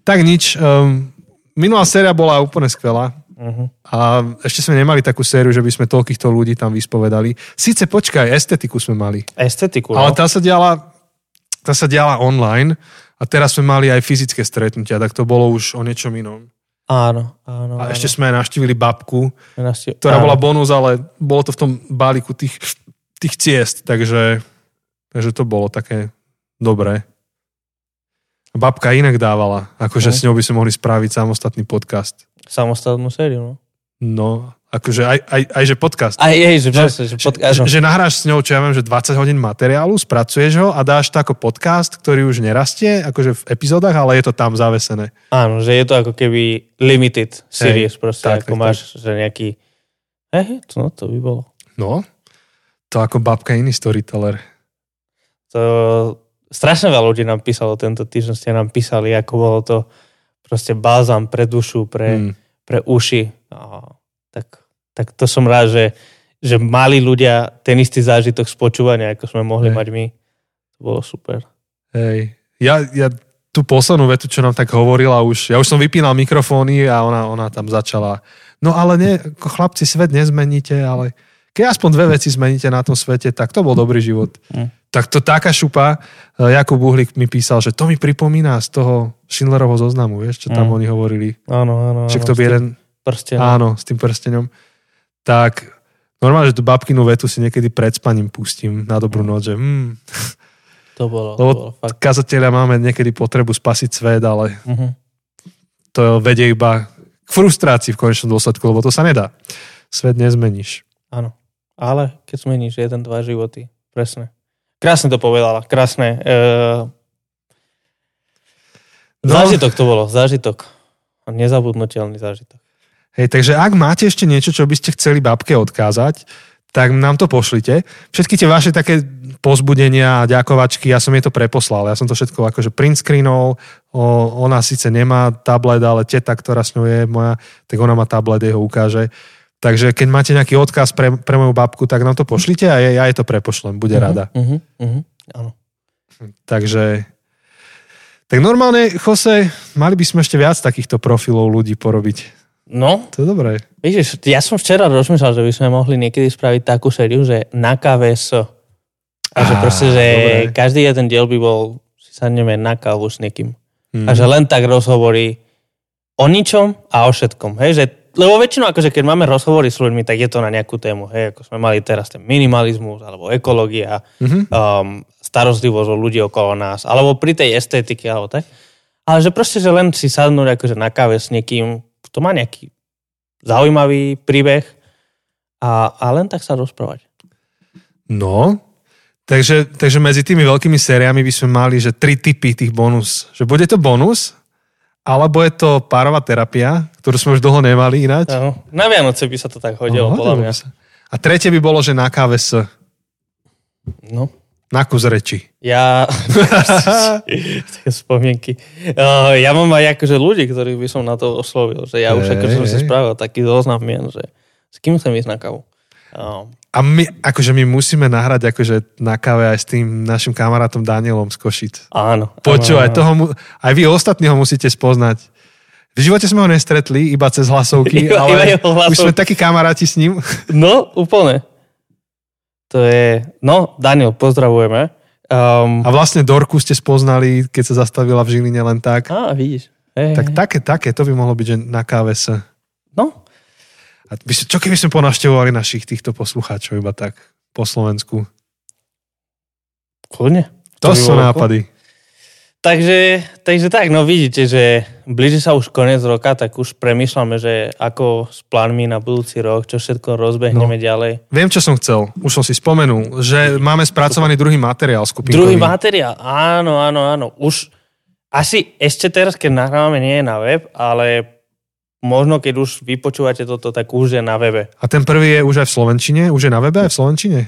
Tak nič. Um, minulá séria bola úplne skvelá. Uh-huh. A ešte sme nemali takú sériu, že by sme toľkýchto ľudí tam vyspovedali. Síce počkaj, estetiku sme mali. Estetiku, no. Ale tá sa diala, tá sa diala online a teraz sme mali aj fyzické stretnutia, tak to bolo už o niečom inom. Áno, áno. A áno. Ešte sme aj navštívili babku, Navštív... ktorá áno. bola bonus, ale bolo to v tom balíku tých, tých ciest, takže, takže to bolo také dobré. Babka inak dávala, akože no. S ňou by sme mohli spraviť samostatný podcast. Samostatnú sériu, no? No, akože aj, aj, aj že podcast. Aj, aj že, že, že podcast. Že, že nahráš s ňou, čo ja viem, že dvadsať hodín materiálu, spracuješ ho a dáš to ako podcast, ktorý už nerastie, akože v epizódach, ale je to tam zavesené. Áno, že je to ako keby limited series, hey, proste, tak, ako tak, máš tak. Že nejaký... Eh, no, to by bolo. No, to ako babka iný storyteller. To... Strašne veľa ľudí nám písalo tento týždeň, ste nám písali, ako bolo to proste bálzam pre dušu, pre, mm. pre uši. No, tak, tak to som rád, že, že mali ľudia ten istý zážitok spočúvania, ako sme mohli hey. mať my. To bolo super. Hej. Ja, ja tú poslednú vetu, čo nám tak hovorila už, ja už som vypínal mikrofóny a ona, ona tam začala. No ale nie, chlapci, svet nezmeníte, ale keď aspoň dve veci zmeníte na tom svete, tak to bol dobrý život. Mm. Tak to taká šupa, Jakub Uhlik mi písal, že to mi pripomína z toho Schindlerovho zoznamu, vieš, čo tam mm. oni hovorili. Áno, áno. Že kto by jeden... Prsteňom. Áno, s tým prsteňom. Tak normálne, že tú babkinu vetu si niekedy pred spaním pustím na dobrú noc, že... Mm. To bolo, lebo to bolo. Kazatelia máme niekedy potrebu spasiť svet, ale mm-hmm. to vedie iba k frustrácii v konečnom dôsledku, lebo to sa nedá. Svet nezmeníš. Áno, ale keď zmeníš jeden, dva životy, presne. Krásne to povedala, krásne. E... Zážitok to bolo, zážitok. Nezabudnutelný zážitok. Hej, takže ak máte ešte niečo, čo by ste chceli babke odkázať, tak nám to pošlite. Všetky tie vaše také pozbudenia a ďakovačky, ja som jej to preposlal. Ja som to všetko akože print screenol. O, ona síce nemá tablet, ale teta, ktorá s ňou je moja, tak ona má tablet, jej ho ukáže. Takže keď máte nejaký odkaz pre, pre moju babku, tak nám to pošlite a ja, ja jej to prepošlem. Bude uh-huh, rada. Uh-huh, uh-huh, áno. Takže... Tak normálne, Jose, mali by sme ešte viac takýchto profilov ľudí porobiť. No. To je dobré. Vidíš, ja som včera rozmýšľal, že by sme mohli niekedy spraviť takú sériu, že na ká vé es. A ah, že proste, že dobre. Každý jeden diel by bol, si sadneme na kávu s niekým. Hmm. A že len tak rozhovorí o ničom a o všetkom. Hej, že lebo väčšinou, akože keď máme rozhovory s ľuďmi, tak je to na nejakú tému. Hej, ako sme mali teraz ten minimalizmus, alebo ekológia, mm-hmm. um, starostlivosť o ľudí okolo nás, alebo pri tej estetike, alebo tak. Ale že proste, že len si sadnúť akože na káve s niekým, kto má nejaký zaujímavý príbeh a, a len tak sa rozprávať. No, takže, takže medzi tými veľkými sériami by sme mali, že tri typy tých bonus. Že bude to bonus, alebo je to párová terapia, ktorú sme už dlho nemali ináč. Aho. Na Vianoce by sa to tak hodilo, podľa mňa. A tretie by bolo, že na ká vé es. No. Na kus reči. Ja... Také spomienky. Uh, ja mám aj akože ľudí, ktorých by som na to oslovil. Že ja hey, už akože som hey. si spravil taký zoznam mien, že s kým chcem ísť na kávu. Uh. A my, akože my musíme nahrať akože na káve aj s tým našim kamarátom Danielom z Košic. Áno. Počúvaj, toho, aj vy ostatní ho musíte spoznať. V živote sme ho nestretli, iba cez hlasovky, iba, ale iba hlasov... už sme takí kamaráti s ním. No, úplne. To je... No, Daniel, pozdravujeme. Um... A vlastne Dorku ste spoznali, keď sa zastavila v Žiline len tak. Á, vidíš. Hey, tak hey. také, také, to by mohlo byť, že na káve sa... No, a čo keby sme ponavštevovali našich týchto poslucháčov iba tak po Slovensku? Kľudne. To, to sú nápady. Takže, takže tak, no vidíte, že blíži sa už koniec roka, tak už premýšľame, že ako s plánmi na budúci rok, čo všetko rozbehneme no. ďalej. Viem, čo som chcel, už som si spomenul, že máme spracovaný druhý materiál skupinkový. Druhý materiál, áno, áno, áno. Už asi ešte teraz, keď nahrávame, nie je na web, ale... Možno, keď už vypočúvate toto, tak už je na webe. A ten prvý je už aj v slovenčine? Už je na webe aj v slovenčine?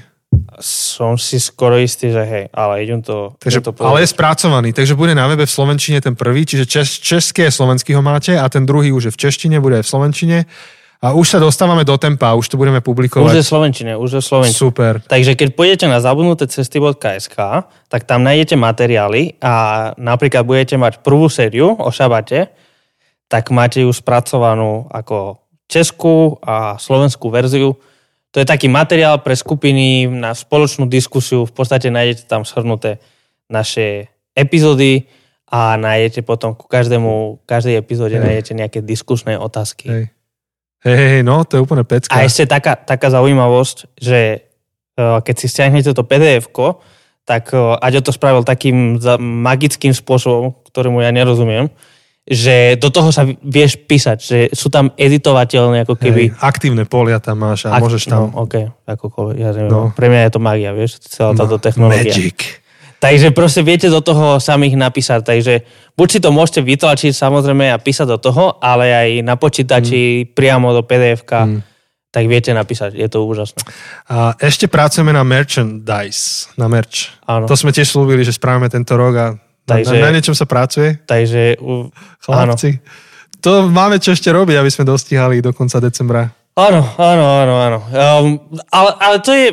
Som si skoro istý, že hej, ale idem to... Takže, idem to ale je spracovaný, takže bude na webe v slovenčine ten prvý, čiže čes, české a slovenský ho máte a ten druhý už je v češtine, bude aj v slovenčine a už sa dostávame do tempa, už to budeme publikovať. Už je v slovenčine, už je v slovenčine. Super. Takže keď pôjdete na zabudnuté cesty bodka es ká, tak tam nájdete materiály a napríklad budete mať prvú sériu o šabate, tak máte ju spracovanú ako českú a slovenskú verziu. To je taký materiál pre skupiny na spoločnú diskusiu. V podstate nájdete tam shrnuté naše epizódy a nájdete potom ku každému, každej epizóde nájdete nejaké diskusné otázky. Hej. Hej, no, to je úplne pecka. A ešte taká, taká zaujímavosť, že keď si stiahnete to pé dé efko, tak Aďo to spravil takým magickým spôsobom, ktorému ja nerozumiem, že do toho sa vieš písať, že sú tam editovateľné ako keby... Hej, aktívne polia tam máš a Ak... môžeš tam... No, OK, akokoľvek, ja neviem. No. Pre mňa je to mágia, vieš, celá táto no, technológia. Magic. Takže proste viete do toho samých napísať, takže buď si to môžete vytlačiť samozrejme a písať do toho, ale aj na počítači mm. priamo do pé dé efka, mm. tak viete napísať, je to úžasné. A ešte pracujeme na merchandise, na merch. Áno. To sme tiež slúbili, že spravíme tento rok a takže, na, na niečom sa pracuje. Takže, uh, chlapci, áno. To máme čo ešte robiť, aby sme dostihali do konca decembra. Áno, áno, áno, áno. Um, ale, ale to je...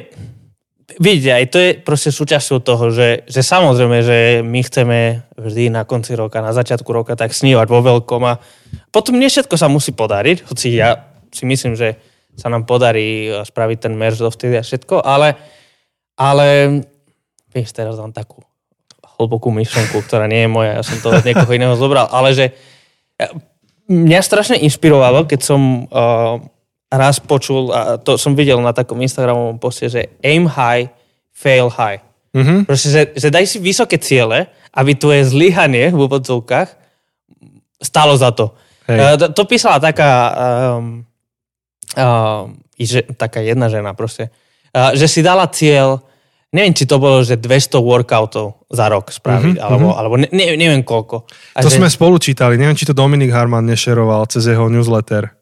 Vidíte, aj to je proste súčasťou toho, že, že samozrejme, že my chceme vždy na konci roka, na začiatku roka tak snívať vo veľkom a potom nie všetko sa musí podariť, hoci ja si myslím, že sa nám podarí spraviť ten merch dovtedy a všetko, ale, ale vieš, teraz dám takú hlbokú myšlenku, ktorá nie je moja, ja som to od niekoho iného zobral, ale že mňa strašne inšpirovalo, keď som... Uh, raz počul, a to som videl na takom Instagramovom poste, že aim high, fail high. Mm-hmm. Proste, že, že daj si vysoké ciele, aby tvoje zlyhanie v úvodzovkách stálo za to. Hey. To, to písala taká um, um, že, taká jedna žena proste, uh, že si dala cieľ, neviem, či to bolo, že dvesto workoutov za rok spraviť, mm-hmm. alebo, alebo ne, neviem koľko. A to že... sme spolu čítali, neviem, či to Dominik Harman nešeroval cez jeho newsletter.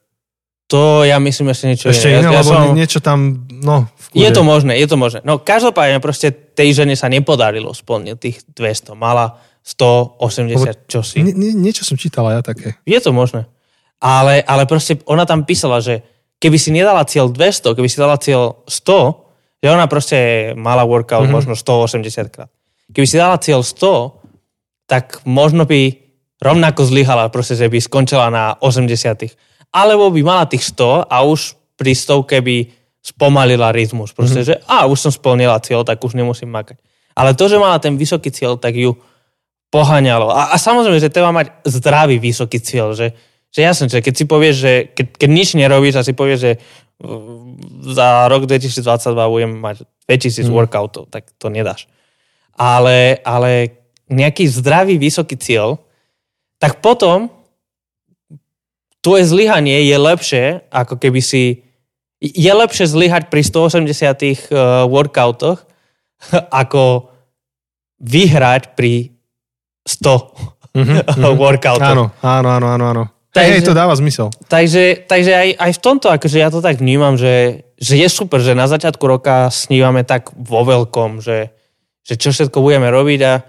To ja myslím ešte niečo... Ešte iné, ja, ja lebo som, niečo tam... No, v je to možné, je to možné. No každopádne proste tej žene sa nepodarilo splniť tých dvesto. Mala sto osemdesiat čosi. Nie, nie, niečo som čítala ja také. Je to možné. Ale, ale proste ona tam písala, že keby si nedala cieľ dvesto, keby si dala cieľ sto, že ona proste mala workout mm-hmm. možno sto osemdesiat krát. Keby si dala cieľ sto, tak možno by rovnako zlyhala, proste, že by skončila na osemdesiatich. Alebo by mala tých sto a už pri stovke by spomalila rytmus. Proste, mm-hmm. že a už som splnila cieľ, tak už nemusím makať. Ale to, že mala ten vysoký cieľ, tak ju poháňalo. A, a samozrejme, že treba mať zdravý vysoký cieľ. Že, že jasne, že keď si povieš, že keď, keď nič nerobíš a si povieš, že za rok dvetisícdvadsaťdva budem mať dvetisíc mm-hmm. workoutov, tak to nedáš. Ale, ale nejaký zdravý vysoký cieľ, tak potom tvoje zlyhanie je lepšie, ako keby si... Je lepšie zlyhať pri sto osemdesiatich workoutoch, ako vyhrať pri sto mm-hmm. workoutoch. Áno, áno, áno, áno. áno. Takže, hej, to dáva zmysel. Takže, takže aj, aj v tomto, akože ja to tak vnímam, že, že je super, že na začiatku roka snívame tak vo veľkom, že, že čo všetko budeme robiť a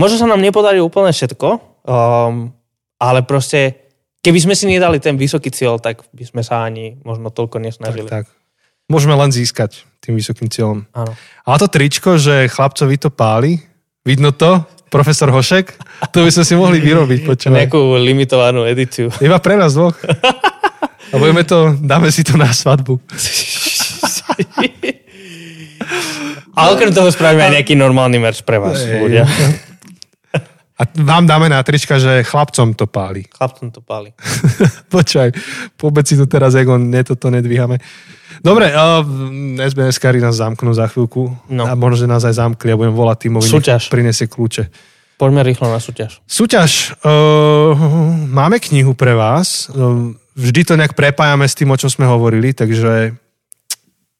možno sa nám nepodarí úplne všetko, um, ale proste... Keby sme si nedali ten vysoký cieľ, tak by sme sa ani možno toľko nesnažili. Tak, tak. Môžeme len získať tým vysokým cieľom. Áno. A to tričko, že chlapcovi to páli, vidno to, profesor Hošek, to by sme si mohli vyrobiť. Počúvaj. Nejakú limitovanú edíciu. Iba pre nás dvoch. A budeme to, dáme si to na svadbu. A okrem toho spravíme aj nejaký normálny merch pre vás, ľudia. A vám dáme na trička, že chlapcom to páli. Chlapcom to páli. Počkaj, vôbec si tu teraz, ako ne, toto nedvíhame. Dobre, uh, es bé eskári nás zamknú za chvíľku. No. A možno, že nás aj zamkli. Ja budem volať tímovi, nech prinesie kľúče. Poďme rýchlo na súťaž. Súťaž. Uh, máme knihu pre vás. Uh, vždy to nejak prepájame s tým, o čom sme hovorili, takže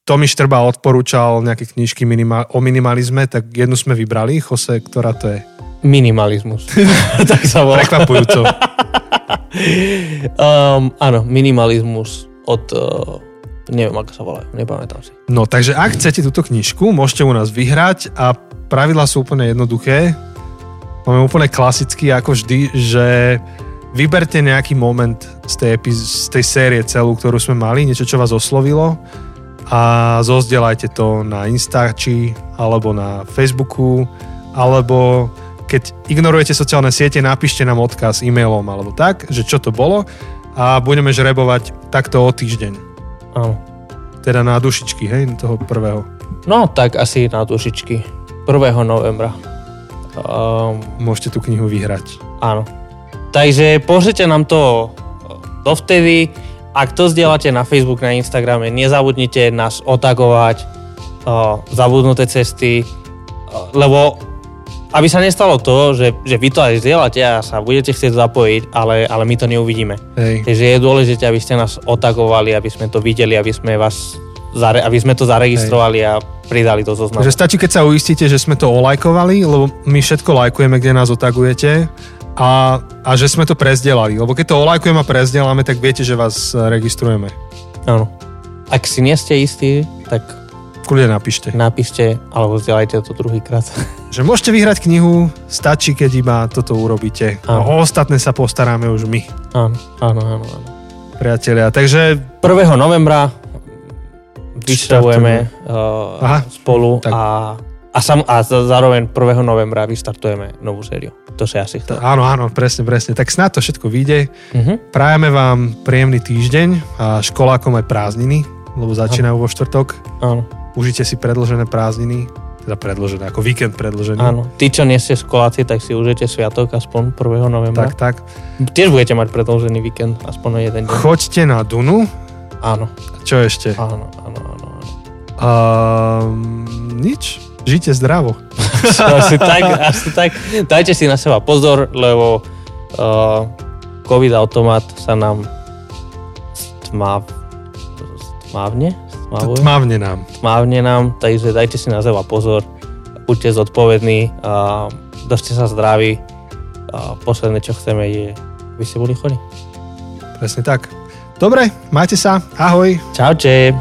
Tomi Štrba odporúčal nejaké knižky minima- o minimalizme, tak jednu sme vybrali. Jose, ktorá to je? Minimalizmus. Tak sa volá. Prekvapujúco. um, áno, minimalizmus od... Uh, neviem, ako sa volá, nepamätám si. No, takže ak chcete túto knižku, môžete u nás vyhrať a pravidlá sú úplne jednoduché. Máme úplne klasicky, ako vždy, že vyberte nejaký moment z tej, epiz- z tej série celú, ktorú sme mali, niečo, čo vás oslovilo a zozdieľajte to na Instači alebo na Facebooku alebo... Keď ignorujete sociálne siete, napíšte nám odkaz e-mailom alebo tak, že čo to bolo a a budeme žrebovať takto o týždeň. Áno. Teda na dušičky, hej, toho prvého. No, tak asi na dušičky. prvého novembra. Um, Môžete tú knihu vyhrať. Áno. Takže pošlite nám to dovtedy. Ak to zdieľate na Facebook, na Instagrame, nezabudnite nás otagovať uh, Zabudnuté cesty, uh, lebo aby sa nestalo to, že, že vy to aj zdieľate a sa budete chcieť zapojiť, ale, ale my to neuvidíme. Hej. Takže je dôležité, aby ste nás otagovali, aby sme to videli, aby sme, vás zare, aby sme to zaregistrovali. Hej. A pridali to zoznamu. Takže stačí, keď sa uistíte, že sme to olajkovali, lebo my všetko lajkujeme, kde nás otagujete, a, a že sme to prezdelali. Lebo keď to olajkujeme a prezdeláme, tak viete, že vás registrujeme. Áno. Ak si nie ste istí, tak... Kľudne napíšte. Napíšte, alebo vzdelajte to druhýkrát. Že môžete vyhrať knihu, stačí, keď iba toto urobíte. Áno. O ostatné sa postaráme už my. Áno, áno, áno. áno. Priatelia, takže... prvého novembra vyštartujeme uh, Aha, spolu a, a, sam, a zároveň prvého novembra vyštartujeme novú sériu. To si asi chcel. Áno, áno, presne, presne. Tak snad to všetko vyjde. Uh-huh. Prajeme vám príjemný týždeň a školákom aj prázdniny, lebo začínajú áno. vo štvrtok. Áno. Užite si predĺžené prázdniny, teda predĺžené, ako víkend predĺžený. Áno, tí, čo nie ste školáci, tak si užite sviatok aspoň prvého novembra. Tak, tak. Tiež budete mať predĺžený víkend, aspoň jeden deň. Choďte na Dunu. Áno. Čo ešte? Áno, áno, áno. áno. Um, nič. Žite zdravo. asi tak, asi tak. Dajte si na seba pozor, lebo uh, COVID-automat sa nám stmav... stmavne? Tmávne nám. Tmávne nám, takže dajte si na seba pozor, buďte zodpovední, a držte sa zdraví. A posledné, čo chceme, je, aby ste boli chorí. Presne tak. Dobre, majte sa, ahoj. Čaute.